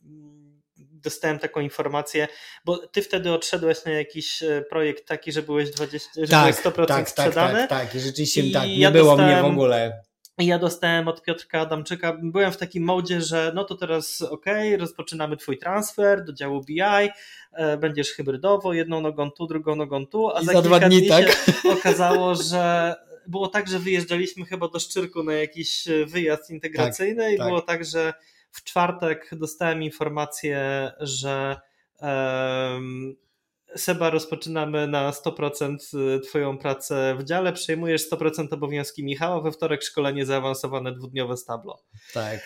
dostałem taką informację, bo ty wtedy odszedłeś na jakiś projekt taki, że byłeś dwadzieścia, że tak, byłeś sto procent tak, sprzedany. Tak, tak, tak, i rzeczywiście I tak, nie ja było dostałem, mnie w ogóle. Ja dostałem od Piotrka Adamczyka, byłem w takim modzie, że no to teraz okej, okay, rozpoczynamy twój transfer do działu B I, e, będziesz hybrydowo, jedną nogą tu, drugą nogą tu, a I za, za kilka dni, dni tak. się okazało, że było tak, że wyjeżdżaliśmy chyba do Szczyrku na jakiś wyjazd integracyjny tak, i tak. było tak, że w czwartek dostałem informację, że um, Seba, rozpoczynamy na sto procent twoją pracę w dziale, przejmujesz sto procent obowiązki Michała, we wtorek szkolenie zaawansowane dwudniowe z Tableau. Tak.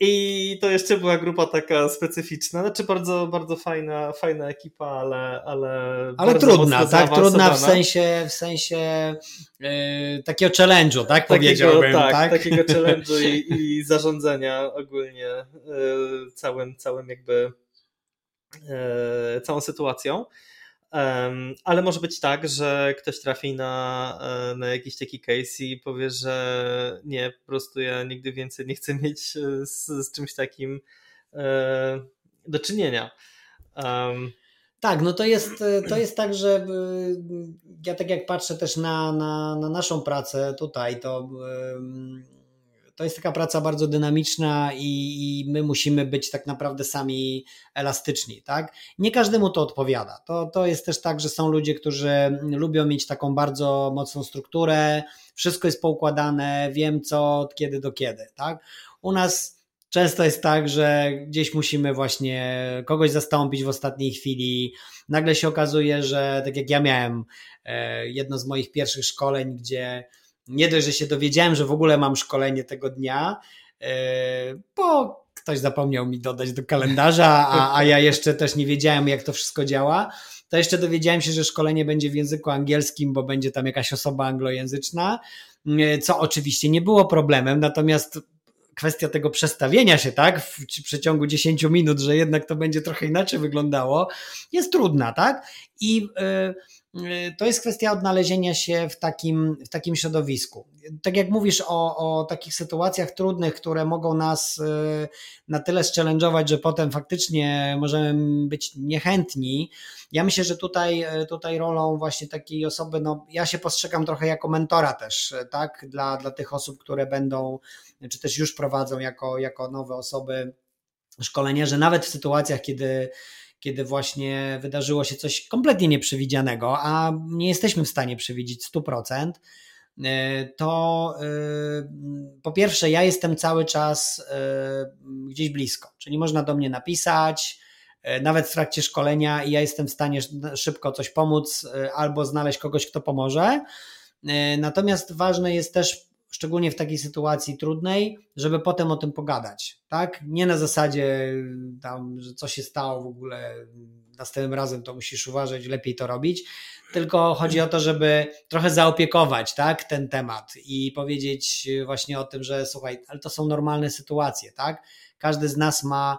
I to jeszcze była grupa taka specyficzna, znaczy bardzo, bardzo fajna, fajna ekipa, ale ale, ale trudna, tak, trudna w sensie w sensie yy, takiego challenge'u, tak powiedziałbym, tak, tak? Takiego challenge'u i, i zarządzania ogólnie yy, całym, całym jakby yy, całą sytuacją. Um, ale może być tak, że ktoś trafi na, na jakiś taki case i powie, że nie, po prostu ja nigdy więcej nie chcę mieć z, z czymś takim e, do czynienia. Um, Tak, no to jest, to jest tak, że ja tak jak patrzę też na, na, na naszą pracę tutaj, to, to jest taka praca bardzo dynamiczna i, i my musimy być tak naprawdę sami elastyczni, tak? Nie każdemu to odpowiada. To, to jest też tak, że są ludzie, którzy lubią mieć taką bardzo mocną strukturę, wszystko jest poukładane, wiem co, od kiedy do kiedy, tak? U nas często jest tak, że gdzieś musimy właśnie kogoś zastąpić w ostatniej chwili. Nagle się okazuje, że tak jak ja miałem jedno z moich pierwszych szkoleń, gdzie nie dość, że się dowiedziałem, że w ogóle mam szkolenie tego dnia, bo ktoś zapomniał mi dodać do kalendarza, a, a ja jeszcze też nie wiedziałem, jak to wszystko działa, to jeszcze dowiedziałem się, że szkolenie będzie w języku angielskim, bo będzie tam jakaś osoba anglojęzyczna, co oczywiście nie było problemem, natomiast kwestia tego przestawienia się, tak, w przeciągu dziesięciu minut, że jednak to będzie trochę inaczej wyglądało, jest trudna, tak? I y, y, to jest kwestia odnalezienia się w takim, w takim środowisku. Tak jak mówisz o, o takich sytuacjach trudnych, które mogą nas y, na tyle zchallenge'ować, że potem faktycznie możemy być niechętni. Ja myślę, że tutaj, tutaj rolą właśnie takiej osoby, no ja się postrzegam trochę jako mentora też, tak, dla, dla tych osób, które będą, czy też już prowadzą jako, jako nowe osoby szkolenia, że nawet w sytuacjach, kiedy, kiedy właśnie wydarzyło się coś kompletnie nieprzewidzianego, a nie jesteśmy w stanie przewidzieć stu procent, to po pierwsze ja jestem cały czas gdzieś blisko, czyli można do mnie napisać, nawet w trakcie szkolenia, i ja jestem w stanie szybko coś pomóc albo znaleźć kogoś, kto pomoże. Natomiast ważne jest też, szczególnie w takiej sytuacji trudnej, żeby potem o tym pogadać, tak? Nie na zasadzie tam, że co się stało w ogóle, następnym razem to musisz uważać, lepiej to robić, tylko chodzi o to, żeby trochę zaopiekować, tak, ten temat i powiedzieć właśnie o tym, że słuchaj, ale to są normalne sytuacje, tak? Każdy z nas ma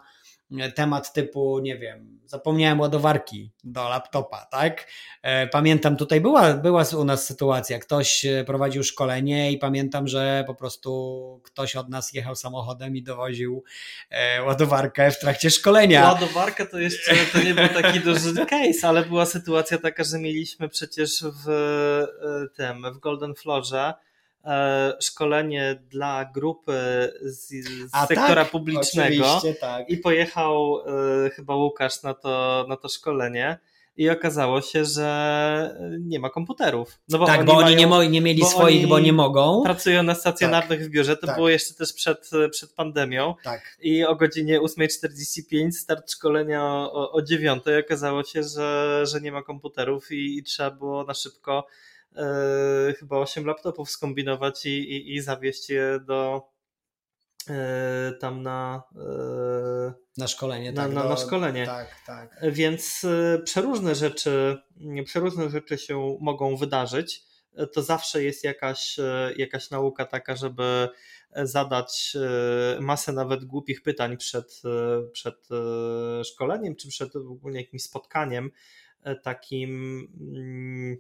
temat typu, nie wiem, zapomniałem ładowarki do laptopa, tak? Pamiętam, tutaj była, była u nas sytuacja, ktoś prowadził szkolenie i pamiętam, że po prostu ktoś od nas jechał samochodem i dowoził ładowarkę w trakcie szkolenia. Ładowarka to jeszcze, to nie był taki duży case, ale była sytuacja taka, że mieliśmy przecież w tym, w Golden Florze szkolenie dla grupy z, z sektora tak, publicznego tak. I pojechał y, chyba Łukasz na to, na to szkolenie i okazało się, że nie ma komputerów. No bo tak, oni bo oni mają, nie, mo- nie mieli bo swoich, bo nie mogą. Pracują na stacjonarnych tak, w biurze, to tak. było jeszcze też przed, przed pandemią tak. I o godzinie ósma czterdzieści pięć start szkolenia o, o dziewiątej okazało się, że, że nie ma komputerów i, i trzeba było na szybko Yy, chyba osiem laptopów skombinować i, i, i zawieźć je do yy, tam na yy, na szkolenie na, tak, na, do, na szkolenie tak, tak. Więc yy, przeróżne rzeczy przeróżne rzeczy się mogą wydarzyć, yy, to zawsze jest jakaś, yy, jakaś nauka taka, żeby zadać yy, masę nawet głupich pytań przed, yy, przed yy, szkoleniem czy przed ogólnie jakimś spotkaniem yy, takim yy,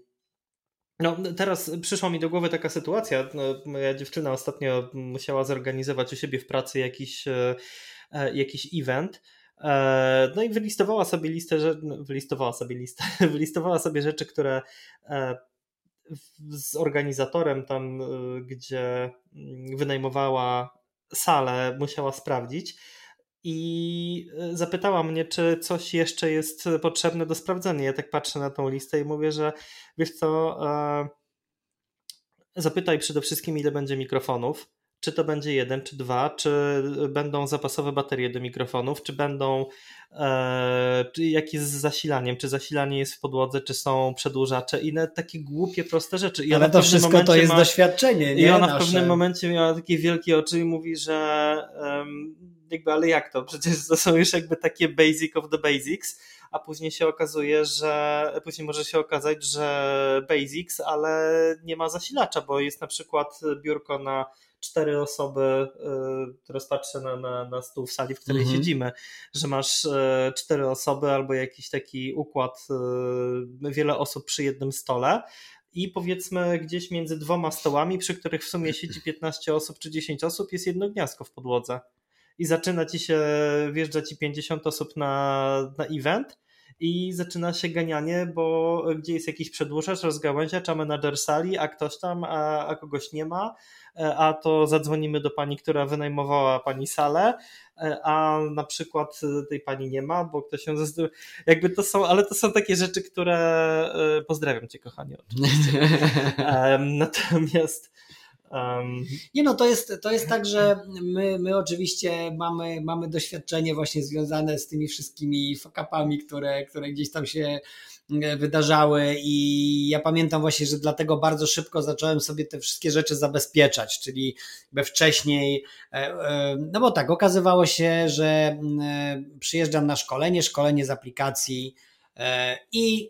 No teraz przyszła mi do głowy taka sytuacja, moja dziewczyna ostatnio musiała zorganizować u siebie w pracy jakiś, jakiś event, no i wylistowała sobie listę, wylistowała sobie listę, wylistowała sobie rzeczy, które z organizatorem tam, gdzie wynajmowała salę, musiała sprawdzić. I zapytała mnie, czy coś jeszcze jest potrzebne do sprawdzenia. Ja tak patrzę na tą listę i mówię, że wiesz co, zapytaj przede wszystkim, ile będzie mikrofonów, czy to będzie jeden, czy dwa, czy będą zapasowe baterie do mikrofonów, czy będą, czy jak jest z zasilaniem, czy zasilanie jest w podłodze, czy są przedłużacze i nawet takie głupie, proste rzeczy. I Ale to wszystko to jest ma, doświadczenie. Nie? I ona Nasze. w pewnym momencie miała takie wielkie oczy i mówi, że um, jakby, ale jak to? Przecież to są już jakby takie basic of the basics, a później się okazuje, że później może się okazać, że basics, ale nie ma zasilacza, bo jest na przykład biurko na cztery osoby, teraz patrzę na, na, na stół w sali, w której mhm. siedzimy, że masz cztery osoby albo jakiś taki układ, wiele osób przy jednym stole i powiedzmy gdzieś między dwoma stołami, przy których w sumie siedzi piętnaście osób czy dziesięć osób, jest jedno gniazdko w podłodze. I zaczyna ci się, wjeżdża ci pięćdziesiąt osób na, na event i zaczyna się ganianie, bo gdzie jest jakiś przedłużacz, rozgałęziacz, a menadżer sali, a ktoś tam, a, a kogoś nie ma, a to zadzwonimy do pani, która wynajmowała pani salę, a na przykład tej pani nie ma, bo ktoś ją zazdy... jakby to są, ale to są takie rzeczy, które pozdrawiam cię, kochanie, oczywiście. Natomiast Um. Nie no, to jest, to jest tak, że my, my oczywiście mamy, mamy doświadczenie właśnie związane z tymi wszystkimi fuck-upami, które, które gdzieś tam się wydarzały i ja pamiętam właśnie, że dlatego bardzo szybko zacząłem sobie te wszystkie rzeczy zabezpieczać, czyli jakby wcześniej, no bo tak, okazywało się, że przyjeżdżam na szkolenie, szkolenie z aplikacji i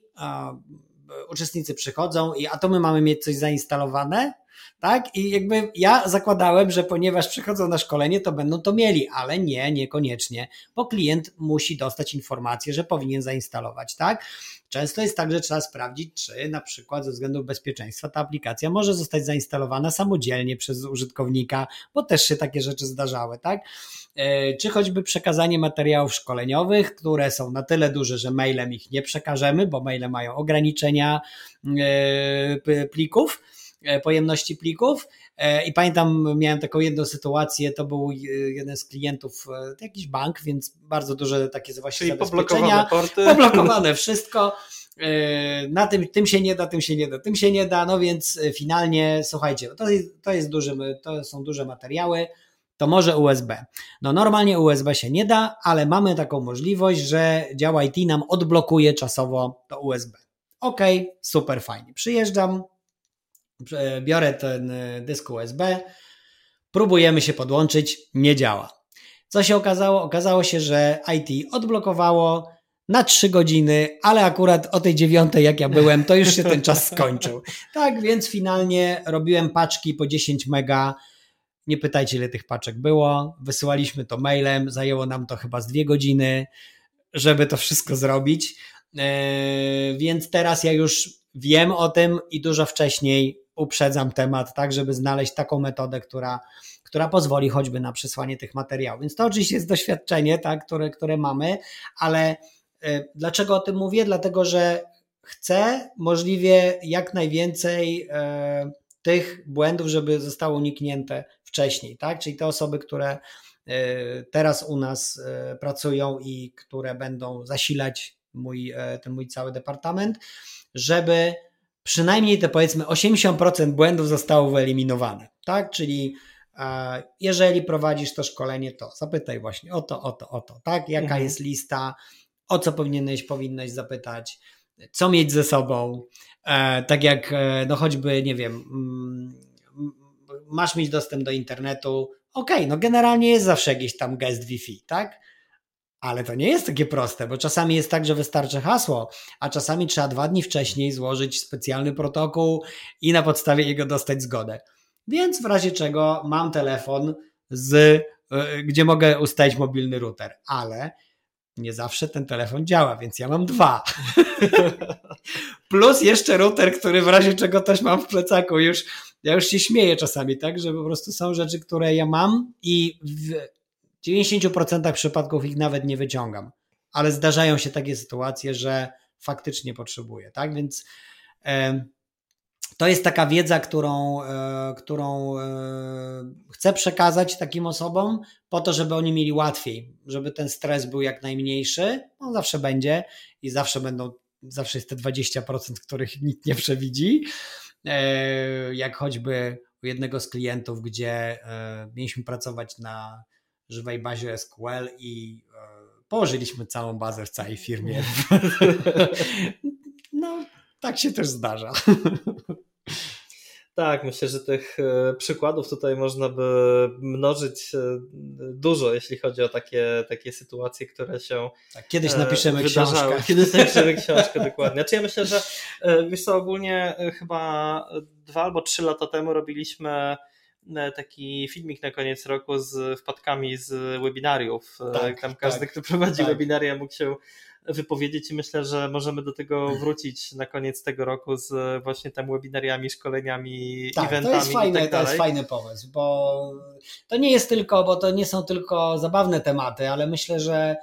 uczestnicy przychodzą, i a to my mamy mieć coś zainstalowane, tak? I jakby ja zakładałem, że ponieważ przychodzą na szkolenie, to będą to mieli, ale nie, niekoniecznie, bo klient musi dostać informację, że powinien zainstalować, tak? Często jest tak, że trzeba sprawdzić, czy na przykład ze względów bezpieczeństwa ta aplikacja może zostać zainstalowana samodzielnie przez użytkownika, bo też się takie rzeczy zdarzały, tak? Czy choćby przekazanie materiałów szkoleniowych, które są na tyle duże, że mailem ich nie przekażemy, bo maile mają ograniczenia plików, pojemności plików i pamiętam, miałem taką jedną sytuację, to był jeden z klientów, jakiś bank, więc bardzo duże takie właśnie zabezpieczenia, poblokowane porty, poblokowane wszystko, na tym, tym się nie da, tym się nie da, tym się nie da, no więc finalnie, słuchajcie, to jest, to jest duży, to są duże materiały, to może U S B. No normalnie U S B się nie da, ale mamy taką możliwość, że dział I T nam odblokuje czasowo to U S B. Okej, okay, super fajnie, przyjeżdżam, biorę ten dysk U S B, próbujemy się podłączyć, nie działa. Co się okazało? Okazało się, że I T odblokowało na trzy godziny, ale akurat o tej dziewiątej, jak ja byłem, to już się ten czas skończył. Tak więc finalnie robiłem paczki po dziesięć mega, nie pytajcie, ile tych paczek było, wysyłaliśmy to mailem, zajęło nam to chyba z dwie godziny, żeby to wszystko zrobić, eee, więc teraz ja już wiem o tym i dużo wcześniej uprzedzam temat, tak, żeby znaleźć taką metodę, która, która pozwoli choćby na przesłanie tych materiałów. Więc to oczywiście jest doświadczenie, tak, które, które mamy, ale y, dlaczego o tym mówię? Dlatego, że chcę możliwie jak najwięcej y, tych błędów, żeby zostało uniknięte wcześniej, tak? Czyli te osoby, które y, teraz u nas y, pracują i które będą zasilać mój, y, ten mój cały departament, żeby przynajmniej te powiedzmy osiemdziesiąt procent błędów zostało wyeliminowane, tak? Czyli e, jeżeli prowadzisz to szkolenie, to zapytaj właśnie o to, o to, o to, tak? Jaka mhm. jest lista, o co powinieneś, powinnaś zapytać, co mieć ze sobą, e, tak jak e, no choćby, nie wiem, m, masz mieć dostęp do internetu, okej, okay, no generalnie jest zawsze jakiś tam guest Wi-Fi, tak? Ale to nie jest takie proste, bo czasami jest tak, że wystarczy hasło, a czasami trzeba dwa dni wcześniej złożyć specjalny protokół i na podstawie jego dostać zgodę. Więc w razie czego mam telefon, z, gdzie mogę ustawić mobilny router, ale nie zawsze ten telefon działa, więc ja mam dwa. Plus jeszcze router, który w razie czego też mam w plecaku. Już, ja już się śmieję czasami, tak, że po prostu są rzeczy, które ja mam i... W, W dziewięćdziesiąt procent przypadków ich nawet nie wyciągam, ale zdarzają się takie sytuacje, że faktycznie potrzebuję, tak? Więc e, to jest taka wiedza, którą, e, którą e, chcę przekazać takim osobom po to, żeby oni mieli łatwiej, żeby ten stres był jak najmniejszy, on zawsze będzie i zawsze będą, zawsze jest te dwadzieścia procent, których nikt nie przewidzi, e, jak choćby u jednego z klientów, gdzie e, mieliśmy pracować na żywej bazie S Q L i y, położyliśmy całą bazę w całej firmie. No, tak się też zdarza. Tak, myślę, że tych przykładów tutaj można by mnożyć dużo, jeśli chodzi o takie, takie sytuacje, które się tak, kiedyś napiszemy wydarzały. książkę. Kiedyś napiszemy książkę, dokładnie. Znaczy ja myślę, że wiesz co, ogólnie chyba dwa albo trzy lata temu robiliśmy taki filmik na koniec roku z wpadkami z webinariów. Tak, Tam każdy, tak, kto prowadzi tak. webinaria, mógł się wypowiedzieć i myślę, że możemy do tego wrócić na koniec tego roku z właśnie tam webinariami, szkoleniami, tak, eventami. To jest fajne, i tak dalej. To jest fajny pomysł, bo to nie jest tylko, bo to nie są tylko zabawne tematy, ale myślę, że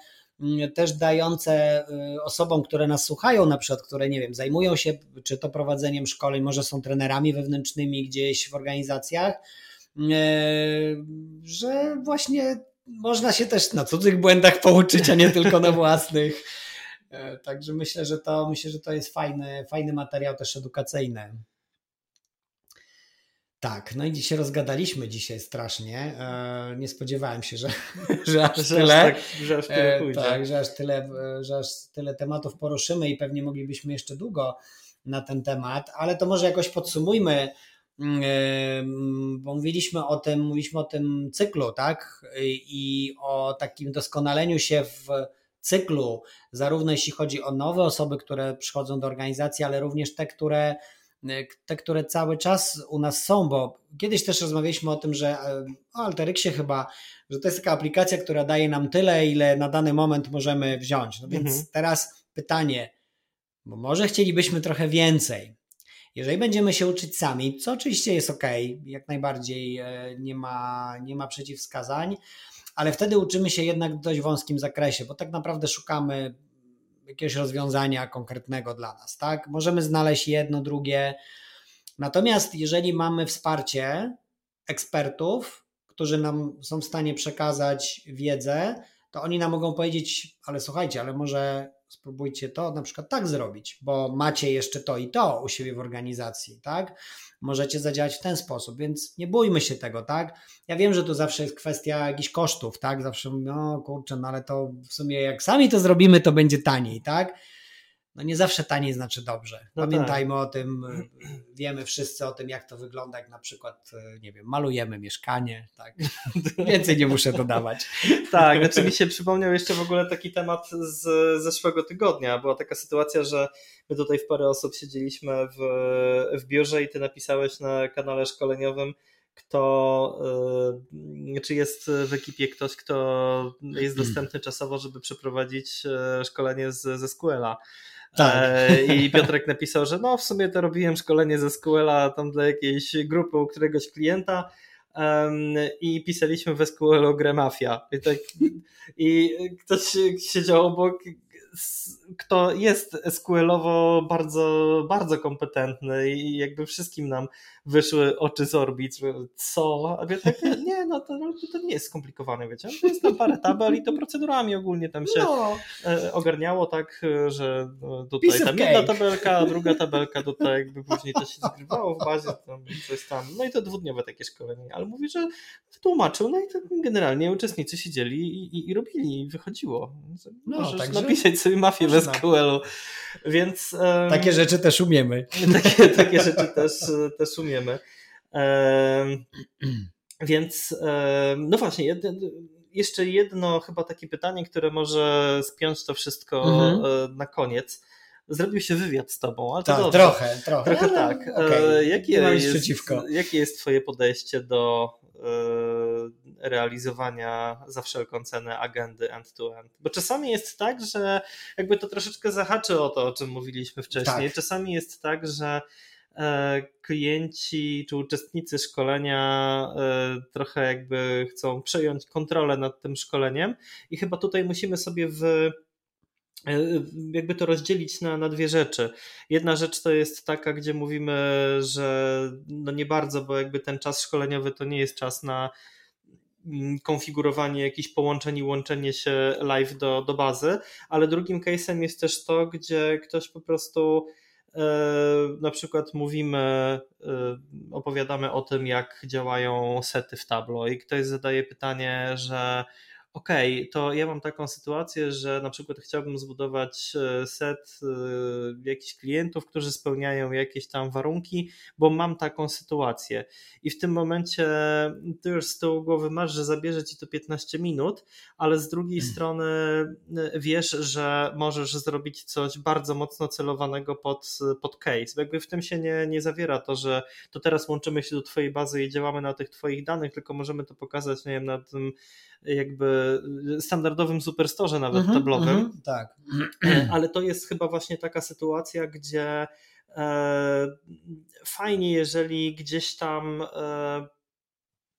też dające osobom, które nas słuchają, na przykład, które nie wiem, zajmują się czy to prowadzeniem szkoleń, może są trenerami wewnętrznymi gdzieś w organizacjach, że właśnie można się też na cudzych błędach pouczyć, a nie tylko na własnych. Także myślę, że to myślę, że to jest fajny, fajny materiał też edukacyjny. Tak, no i dzisiaj rozgadaliśmy dzisiaj strasznie. Nie spodziewałem się, że, że aż tyle. Że aż tyle pójdzie. Tak, że aż tyle, że aż tyle tematów poruszymy i pewnie moglibyśmy jeszcze długo na ten temat, ale to może jakoś podsumujmy, bo mówiliśmy o tym, mówiliśmy o tym cyklu, tak? I o takim doskonaleniu się w cyklu, zarówno jeśli chodzi o nowe osoby, które przychodzą do organizacji, ale również te, które te, które cały czas u nas są, bo kiedyś też rozmawialiśmy o tym, że o Alteryxie chyba, że to jest taka aplikacja, która daje nam tyle, ile na dany moment możemy wziąć. No więc mhm. teraz pytanie, bo może chcielibyśmy trochę więcej. Jeżeli będziemy się uczyć sami, co oczywiście jest ok, jak najbardziej nie ma, nie ma przeciwwskazań, ale wtedy uczymy się jednak w dość wąskim zakresie, bo tak naprawdę szukamy jakiegoś rozwiązania konkretnego dla nas, tak? Możemy znaleźć jedno, drugie. Natomiast jeżeli mamy wsparcie ekspertów, którzy nam są w stanie przekazać wiedzę, to oni nam mogą powiedzieć, ale słuchajcie, ale może spróbujcie to na przykład tak zrobić, bo macie jeszcze to i to u siebie w organizacji, tak? Możecie zadziałać w ten sposób, więc nie bójmy się tego, tak? Ja wiem, że tu zawsze jest kwestia jakichś kosztów, tak? Zawsze mówię, no kurczę, no ale to w sumie jak sami to zrobimy, to będzie taniej, tak? No nie zawsze taniej znaczy dobrze. Pamiętajmy o tym, wiemy wszyscy o tym, jak to wygląda, jak na przykład, nie wiem, malujemy mieszkanie, tak? Więcej nie muszę dodawać. Tak, znaczy mi się przypomniał jeszcze w ogóle taki temat z zeszłego tygodnia. Była taka sytuacja, że my tutaj w parę osób siedzieliśmy w, w biurze i ty napisałeś na kanale szkoleniowym, kto, czy jest w ekipie ktoś, kto jest dostępny czasowo, żeby przeprowadzić szkolenie z, ze S Q L-a. Tak. I Piotrek napisał, że no w sumie to robiłem szkolenie ze S Q L-a tam dla jakiejś grupy u któregoś klienta um, i pisaliśmy w S Q L-u grę Mafia. I, tak, i ktoś siedział obok, kto jest S Q L-owo bardzo, bardzo kompetentny i jakby wszystkim nam wyszły oczy z orbit, co? A więc tak, nie, no to, to nie jest skomplikowane, wiecie, to jest tam parę tabel i to procedurami ogólnie tam się no. ogarniało tak, że tutaj tam jedna tabelka, druga tabelka, tutaj jakby później to się zgrywało w bazie, tam coś tam, no i to dwudniowe takie szkolenie, ale mówi, że tłumaczył, no i to generalnie uczestnicy siedzieli i, i, i robili i wychodziło. No, możesz także napisać sobie mafię w S Q L-u, więc... Um, takie rzeczy też umiemy. Takie, takie rzeczy też, też umiemy. Um, więc um, no właśnie jed, jeszcze jedno chyba takie pytanie, które może spiąć to wszystko mhm. na koniec. Zrobił się wywiad z tobą, ale to Ta, dobrze. Trochę, trochę, trochę ale, tak. Okay. Jakie, jest, jakie jest twoje podejście do y, realizowania za wszelką cenę agendy end-to-end? Bo czasami jest tak, że jakby to troszeczkę zahaczy o to, o czym mówiliśmy wcześniej. Tak. Czasami jest tak, że klienci czy uczestnicy szkolenia trochę jakby chcą przejąć kontrolę nad tym szkoleniem i chyba tutaj musimy sobie w, jakby to rozdzielić na, na dwie rzeczy. Jedna rzecz to jest taka, gdzie mówimy, że no nie bardzo, bo jakby ten czas szkoleniowy to nie jest czas na konfigurowanie jakichś połączeń i łączenie się live do, do bazy, ale drugim case'em jest też to, gdzie ktoś po prostu na przykład mówimy, opowiadamy o tym, jak działają sety w Tableau i ktoś zadaje pytanie, że okej, okay, to ja mam taką sytuację, że na przykład chciałbym zbudować set jakichś klientów, którzy spełniają jakieś tam warunki, bo mam taką sytuację i w tym momencie ty już z tyłu głowy masz, że zabierze ci to piętnaście minut, ale z drugiej hmm. strony wiesz, że możesz zrobić coś bardzo mocno celowanego pod, pod case, bo jakby w tym się nie, nie zawiera to, że to teraz łączymy się do twojej bazy i działamy na tych twoich danych, tylko możemy to pokazać, nie wiem, na tym jakby standardowym superstorze nawet mm-hmm, tablowym, mm-hmm, tak. Ale to jest chyba właśnie taka sytuacja, gdzie e, fajnie, jeżeli gdzieś tam e,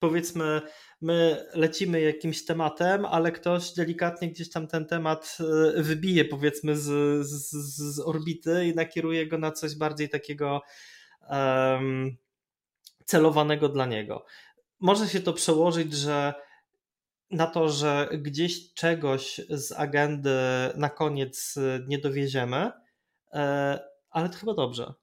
powiedzmy, my lecimy jakimś tematem, ale ktoś delikatnie gdzieś tam ten temat wybije, powiedzmy, z, z, z orbity i nakieruje go na coś bardziej takiego um, celowanego dla niego. Może się to przełożyć, że na to, że gdzieś czegoś z agendy na koniec nie dowieziemy, ale to chyba dobrze.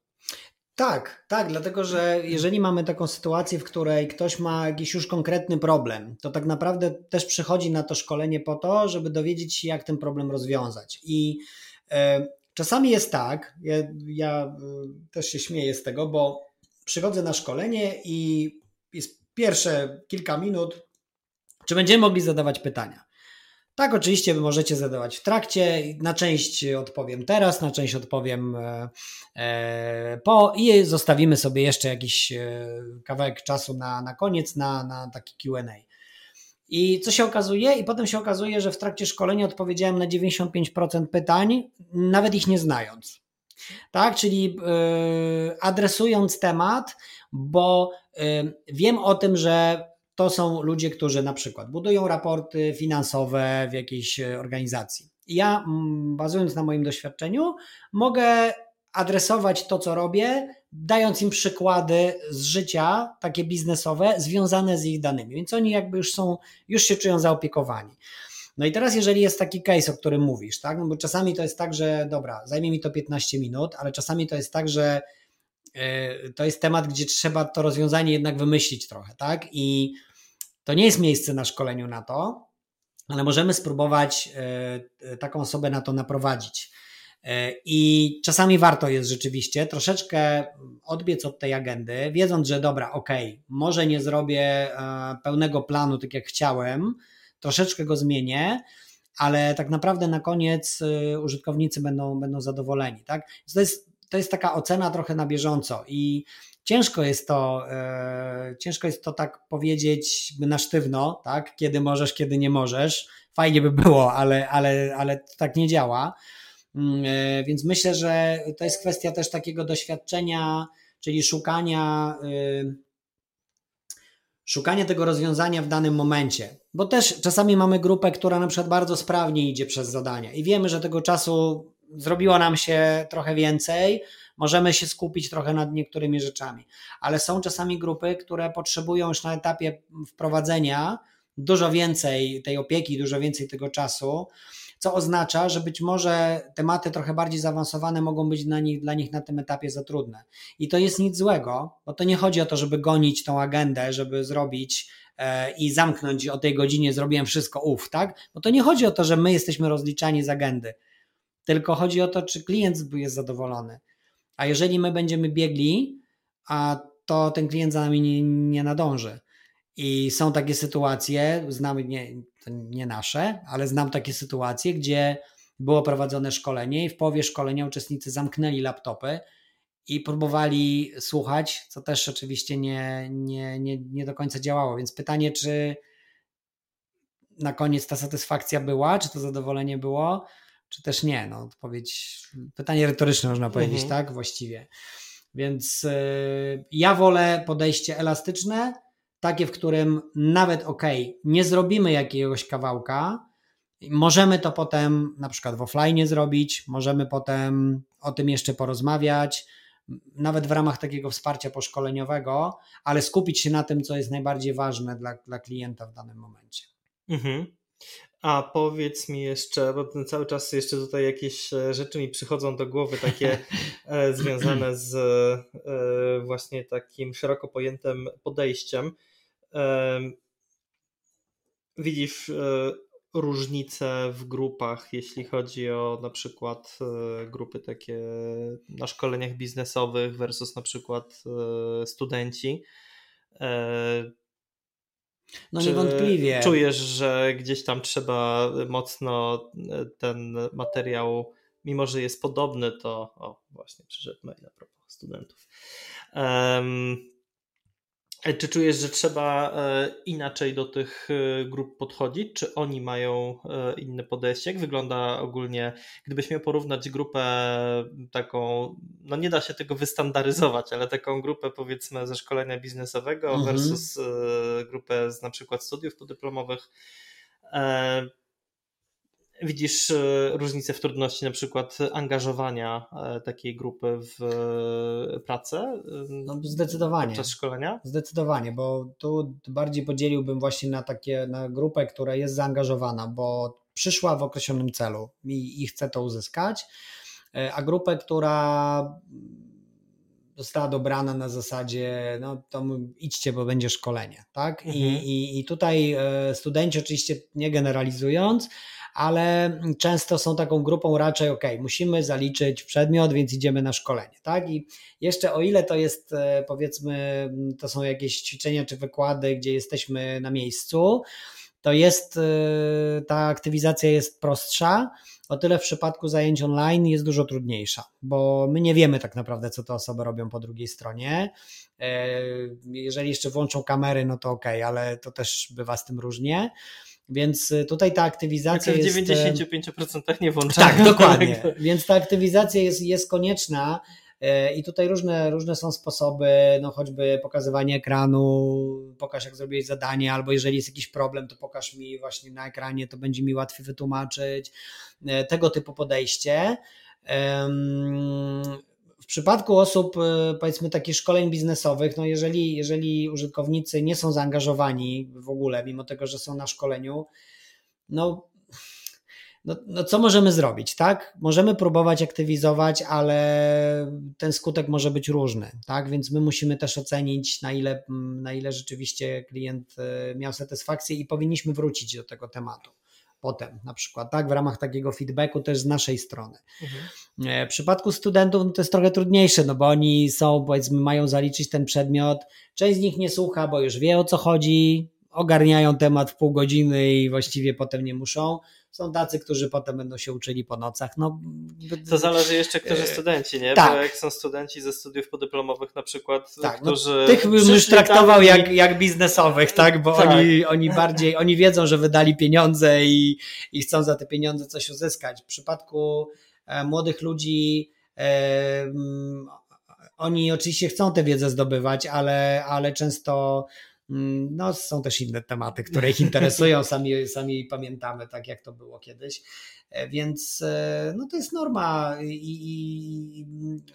Tak, tak, dlatego że jeżeli mamy taką sytuację, w której ktoś ma jakiś już konkretny problem, to tak naprawdę też przychodzi na to szkolenie po to, żeby dowiedzieć się, jak ten problem rozwiązać. I y, czasami jest tak, ja, ja y, też się śmieję z tego, bo przychodzę na szkolenie i jest pierwsze kilka minut, czy będziemy mogli zadawać pytania. Tak, oczywiście wy możecie zadawać w trakcie, na część odpowiem teraz, na część odpowiem e, po i zostawimy sobie jeszcze jakiś e, kawałek czasu na, na koniec, na, na taki Q and A. I co się okazuje? I potem się okazuje, że w trakcie szkolenia odpowiedziałem na dziewięćdziesiąt pięć procent pytań, nawet ich nie znając. Tak, czyli e, adresując temat, bo e, wiem o tym, że to są ludzie, którzy na przykład budują raporty finansowe w jakiejś organizacji. I ja, bazując na moim doświadczeniu, mogę adresować to, co robię, dając im przykłady z życia, takie biznesowe, związane z ich danymi. Więc oni jakby już są, już się czują zaopiekowani. No i teraz, jeżeli jest taki case, o którym mówisz, tak? No bo czasami to jest tak, że dobra, zajmie mi to piętnaście minut, ale czasami to jest tak, że yy, to jest temat, gdzie trzeba to rozwiązanie jednak wymyślić trochę, tak? I to nie jest miejsce na szkoleniu na to, ale możemy spróbować y, taką osobę na to naprowadzić. Y, I czasami warto jest rzeczywiście troszeczkę odbiec od tej agendy, wiedząc, że dobra, okej, okay, może nie zrobię y, pełnego planu tak jak chciałem, troszeczkę go zmienię, ale tak naprawdę na koniec y, użytkownicy będą, będą zadowoleni. Tak? To jest, to jest taka ocena trochę na bieżąco i Ciężko jest to, e, ciężko jest to tak powiedzieć na sztywno, tak? Kiedy możesz, kiedy nie możesz. Fajnie by było, ale, ale, ale tak nie działa. E, więc myślę, że to jest kwestia też takiego doświadczenia, czyli szukania, e, szukania tego rozwiązania w danym momencie. Bo też czasami mamy grupę, która na przykład bardzo sprawnie idzie przez zadania i wiemy, że tego czasu zrobiło nam się trochę więcej, możemy się skupić trochę nad niektórymi rzeczami, ale są czasami grupy, które potrzebują już na etapie wprowadzenia dużo więcej tej opieki, dużo więcej tego czasu, co oznacza, że być może tematy trochę bardziej zaawansowane mogą być dla nich, dla nich na tym etapie za trudne. I to jest nic złego, bo to nie chodzi o to, żeby gonić tą agendę, żeby zrobić e, i zamknąć o tej godzinie, zrobiłem wszystko, uf, tak? Bo to nie chodzi o to, że my jesteśmy rozliczani z agendy, tylko chodzi o to, czy klient jest zadowolony. A jeżeli my będziemy biegli, a to ten klient za nami nie, nie nadąży. I są takie sytuacje, znamy nie, to nie nasze, ale znam takie sytuacje, gdzie było prowadzone szkolenie i w połowie szkolenia uczestnicy zamknęli laptopy i próbowali słuchać, co też oczywiście nie, nie, nie, nie do końca działało. Więc pytanie, czy na koniec ta satysfakcja była, czy to zadowolenie było? Czy też nie? No, odpowiedź, pytanie retoryczne można powiedzieć, mhm. tak? Właściwie. Więc yy, ja wolę podejście elastyczne, takie, w którym nawet okej, okay, nie zrobimy jakiegoś kawałka, możemy to potem na przykład w offline zrobić, możemy potem o tym jeszcze porozmawiać, nawet w ramach takiego wsparcia poszkoleniowego, ale skupić się na tym, co jest najbardziej ważne dla, dla klienta w danym momencie. Mhm. A powiedz mi jeszcze, bo cały czas jeszcze tutaj jakieś rzeczy mi przychodzą do głowy, takie związane z właśnie takim szeroko pojętym podejściem. Widzisz różnice w grupach, jeśli chodzi o na przykład grupy takie na szkoleniach biznesowych versus na przykład studenci? No niewątpliwie. Czujesz, że gdzieś tam trzeba mocno ten materiał, mimo że jest podobny, to o, właśnie przyszedł mail a propos studentów. Um, Czy czujesz, że trzeba inaczej do tych grup podchodzić? Czy oni mają inne podejście? Jak wygląda ogólnie, gdybyś miał porównać grupę taką, no nie da się tego wystandaryzować, ale taką grupę powiedzmy ze szkolenia biznesowego mhm. versus grupę z na przykład studiów podyplomowych. Widzisz różnicę w trudności na przykład angażowania takiej grupy w pracę? No zdecydowanie. Podczas szkolenia? Zdecydowanie, bo tu bardziej podzieliłbym właśnie na takie, na grupę, która jest zaangażowana, bo przyszła w określonym celu i, i chce to uzyskać, a grupę, która została dobrana na zasadzie, no to idźcie, bo będzie szkolenie, tak? Mhm. I, i, i tutaj studenci oczywiście nie generalizując, ale często są taką grupą raczej, ok, musimy zaliczyć przedmiot, więc idziemy na szkolenie, tak? I jeszcze o ile to jest, powiedzmy, to są jakieś ćwiczenia czy wykłady, gdzie jesteśmy na miejscu, to jest, ta aktywizacja jest prostsza, o tyle w przypadku zajęć online jest dużo trudniejsza, bo my nie wiemy tak naprawdę, co te osoby robią po drugiej stronie. Jeżeli jeszcze włączą kamery, no to ok, ale to też bywa z tym różnie. Więc tutaj ta aktywizacja jest... W dziewięćdziesiąt pięć procent nie włączamy. Tak, dokładnie. Więc ta aktywizacja jest, jest konieczna i tutaj różne, różne są sposoby, no choćby pokazywanie ekranu, pokaż jak zrobiłeś zadanie, albo jeżeli jest jakiś problem, to pokaż mi właśnie na ekranie, to będzie mi łatwiej wytłumaczyć. Tego typu podejście. W przypadku osób, powiedzmy, takich szkoleń biznesowych, no jeżeli, jeżeli użytkownicy nie są zaangażowani w ogóle, mimo tego, że są na szkoleniu, no, no, no co możemy zrobić, tak? Możemy próbować aktywizować, ale ten skutek może być różny, tak? Więc my musimy też ocenić, na ile, na ile rzeczywiście klient miał satysfakcję i powinniśmy wrócić do tego tematu. Potem na przykład, tak, w ramach takiego feedbacku też z naszej strony. Mhm. W przypadku studentów no to jest trochę trudniejsze, no bo oni są, powiedzmy, mają zaliczyć ten przedmiot, część z nich nie słucha, bo już wie o co chodzi, ogarniają temat w pół godziny i właściwie potem nie muszą. Są tacy, którzy potem będą się uczyli po nocach. No, to zależy jeszcze, którzy studenci, nie? Tak. Bo jak są studenci ze studiów podyplomowych na przykład, tak, którzy... No, tych bym już traktował tam... jak, jak biznesowych, tak? Bo tak. Oni, oni bardziej, oni wiedzą, że wydali pieniądze i, i chcą za te pieniądze coś uzyskać. W przypadku młodych ludzi e, oni oczywiście chcą tę wiedzę zdobywać, ale, ale często... No, są też inne tematy, które ich interesują, sami, sami pamiętamy, tak jak to było kiedyś, więc no, to jest norma i, i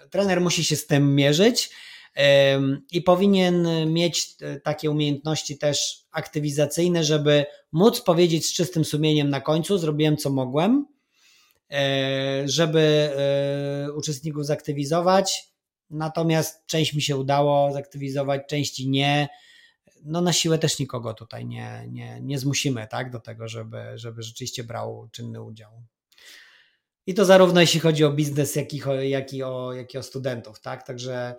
trener musi się z tym mierzyć i powinien mieć takie umiejętności też aktywizacyjne, żeby móc powiedzieć z czystym sumieniem na końcu, zrobiłem co mogłem, żeby uczestników zaktywizować, natomiast część mi się udało zaktywizować, części nie. No na siłę też nikogo tutaj nie, nie, nie zmusimy, tak, do tego, żeby, żeby rzeczywiście brał czynny udział. I to zarówno jeśli chodzi o biznes, jak i o, jak i o, jak i o studentów, tak, także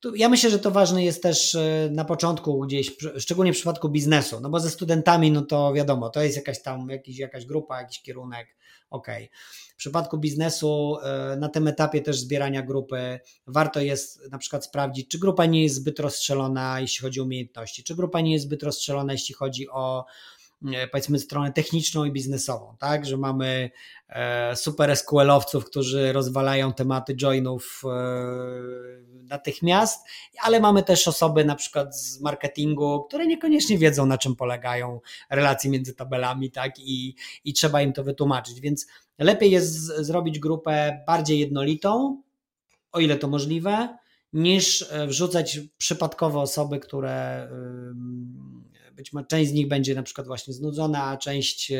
tu ja myślę, że to ważne jest też na początku gdzieś, szczególnie w przypadku biznesu, no bo ze studentami, no to wiadomo, to jest jakaś tam, jakiś, jakaś grupa, jakiś kierunek, okej. Okay. W przypadku biznesu na tym etapie też zbierania grupy warto jest na przykład sprawdzić, czy grupa nie jest zbyt rozstrzelona, jeśli chodzi o umiejętności, czy grupa nie jest zbyt rozstrzelona, jeśli chodzi o, powiedzmy, stronę techniczną i biznesową, tak, że mamy super S Q L-owców, którzy rozwalają tematy joinów natychmiast, ale mamy też osoby na przykład z marketingu, które niekoniecznie wiedzą, na czym polegają relacje między tabelami, tak, i, i trzeba im to wytłumaczyć, więc lepiej jest z, zrobić grupę bardziej jednolitą, o ile to możliwe, niż wrzucać przypadkowo osoby, które... Yy, Być może część z nich będzie na przykład właśnie znudzona, a część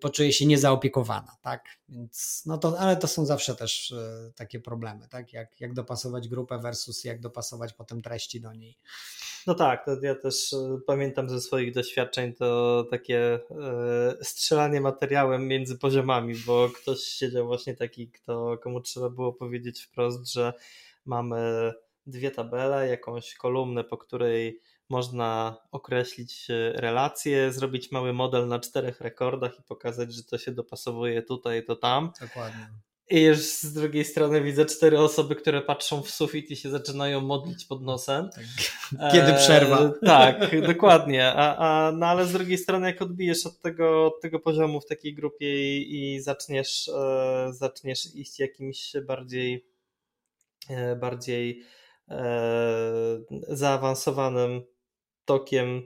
poczuje się niezaopiekowana, tak? Więc no to, ale to są zawsze też takie problemy, tak? Jak, jak dopasować grupę versus jak dopasować potem treści do niej. No tak, to ja też pamiętam ze swoich doświadczeń to takie strzelanie materiałem między poziomami, bo ktoś siedział właśnie taki, kto, komu trzeba było powiedzieć wprost, że mamy dwie tabele, jakąś kolumnę, po której można określić relacje, zrobić mały model na czterech rekordach i pokazać, że to się dopasowuje tutaj, to tam. Dokładnie. I już z drugiej strony widzę cztery osoby, które patrzą w sufit i się zaczynają modlić pod nosem. Kiedy przerwa. E, tak, dokładnie. A, a, no ale z drugiej strony, jak odbijesz od tego, od tego poziomu w takiej grupie i, i zaczniesz, e, zaczniesz iść jakimś bardziej, e, bardziej e, zaawansowanym tokiem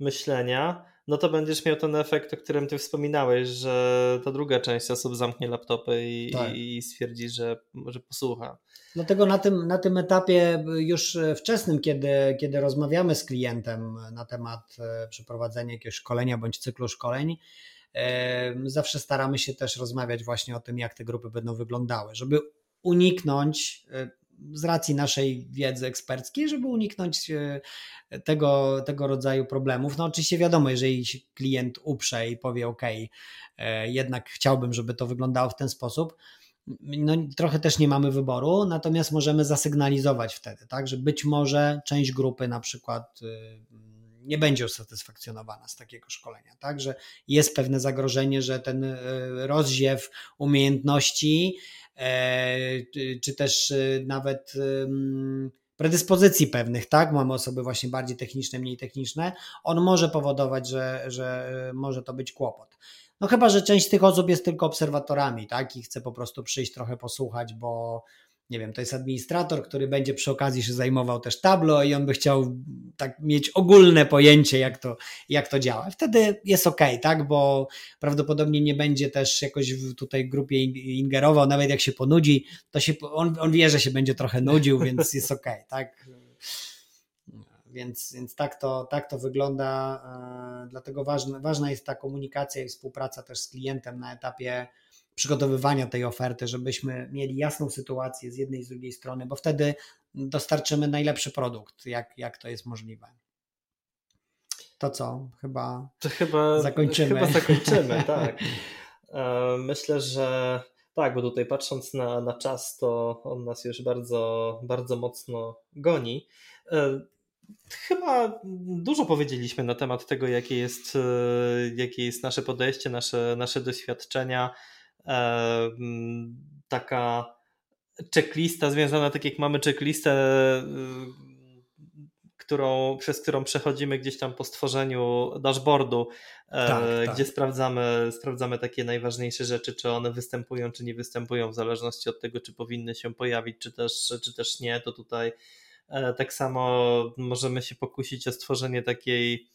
myślenia, no to będziesz miał ten efekt, o którym ty wspominałeś, że ta druga część osób zamknie laptopy i, tak. i stwierdzi, że, że posłucha. Dlatego na tym, na tym etapie już wczesnym, kiedy, kiedy rozmawiamy z klientem na temat przeprowadzenia jakiegoś szkolenia bądź cyklu szkoleń, zawsze staramy się też rozmawiać właśnie o tym, jak te grupy będą wyglądały, żeby uniknąć z racji naszej wiedzy eksperckiej, żeby uniknąć tego, tego rodzaju problemów. No oczywiście wiadomo, jeżeli klient uprze i powie ok, jednak chciałbym, żeby to wyglądało w ten sposób, no trochę też nie mamy wyboru, natomiast możemy zasygnalizować wtedy, tak, że być może część grupy na przykład nie będzie usatysfakcjonowana z takiego szkolenia, tak, że jest pewne zagrożenie, że ten rozziew umiejętności czy też nawet predyspozycji pewnych, tak? Mamy osoby właśnie bardziej techniczne, mniej techniczne, on może powodować, że, że może to być kłopot. No chyba, że część tych osób jest tylko obserwatorami, tak? I chce po prostu przyjść trochę posłuchać, bo nie wiem, to jest administrator, który będzie przy okazji się zajmował też Tableau i on by chciał tak mieć ogólne pojęcie, jak to, jak to działa. Wtedy jest okej, okay, tak, bo prawdopodobnie nie będzie też jakoś w tutaj grupie ingerował, nawet jak się ponudzi, to się, on, on wie, że się będzie trochę nudził, więc jest okej, okay, tak. Więc, więc tak, to, tak to wygląda, dlatego ważna, ważna jest ta komunikacja i współpraca też z klientem na etapie przygotowywania tej oferty, żebyśmy mieli jasną sytuację z jednej i z drugiej strony, bo wtedy dostarczymy najlepszy produkt, jak, jak to jest możliwe. To co? Chyba, to chyba zakończymy. Chyba zakończymy, tak. Myślę, że tak, bo tutaj patrząc na, na czas, to on nas już bardzo, bardzo mocno goni. Chyba dużo powiedzieliśmy na temat tego, jakie jest, jakie jest nasze podejście, nasze, nasze doświadczenia. Taka checklista związana, tak jak mamy checklistę, którą, przez którą przechodzimy gdzieś tam po stworzeniu dashboardu, tak, gdzie tak. Sprawdzamy, sprawdzamy takie najważniejsze rzeczy, czy one występują, czy nie występują, w zależności od tego, czy powinny się pojawić, czy też, czy też nie, to tutaj tak samo możemy się pokusić o stworzenie takiej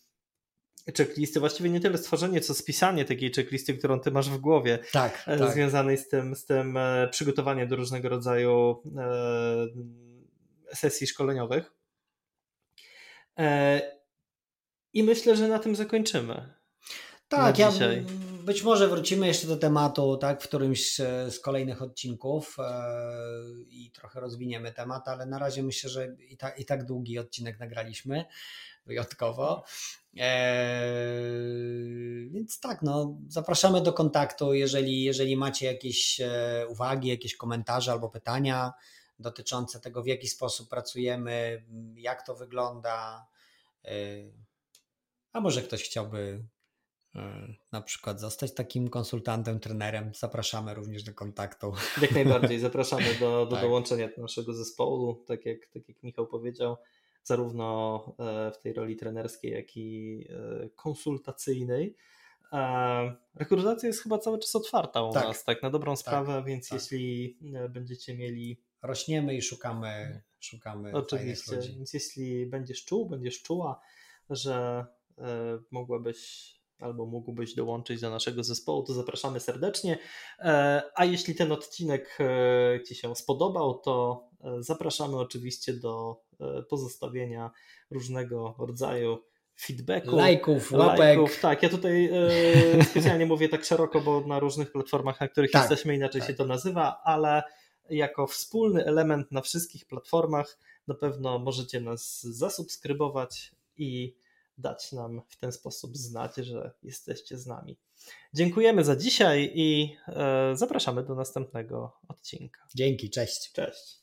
checklisty, właściwie nie tyle stworzenie, co spisanie takiej checklisty, którą ty masz w głowie, tak, tak. związanej z tym, z tym przygotowaniem do różnego rodzaju sesji szkoleniowych. I myślę, że na tym zakończymy. Tak, ja być może wrócimy jeszcze do tematu, tak, w którymś z kolejnych odcinków i trochę rozwiniemy temat, ale na razie myślę, że i tak, i tak długi odcinek nagraliśmy wyjątkowo. Eee, więc tak, no, zapraszamy do kontaktu, jeżeli, jeżeli macie jakieś uwagi, jakieś komentarze albo pytania dotyczące tego, w jaki sposób pracujemy, jak to wygląda, eee, a może ktoś chciałby na przykład zostać takim konsultantem, trenerem, zapraszamy również do kontaktu. Jak najbardziej, zapraszamy do, do tak. dołączenia do naszego zespołu, tak jak, tak jak Michał powiedział, zarówno w tej roli trenerskiej, jak i konsultacyjnej. Rekrutacja jest chyba cały czas otwarta u tak. nas, tak na dobrą sprawę, tak, więc tak. jeśli będziecie mieli... Rośniemy i szukamy, szukamy oczywiście, ludzi. Więc jeśli będziesz czuł, będziesz czuła, że mogłabyś albo mógłbyś dołączyć do naszego zespołu, to zapraszamy serdecznie. A jeśli ten odcinek ci się spodobał, to zapraszamy oczywiście do pozostawienia różnego rodzaju feedbacku. Lajków, łapek. Lajków. Tak, ja tutaj specjalnie mówię tak szeroko, bo na różnych platformach, na których tak, jesteśmy, inaczej tak. się to nazywa, ale jako wspólny element na wszystkich platformach na pewno możecie nas zasubskrybować i dać nam w ten sposób znać, że jesteście z nami. Dziękujemy za dzisiaj i zapraszamy do następnego odcinka. Dzięki, cześć. Cześć.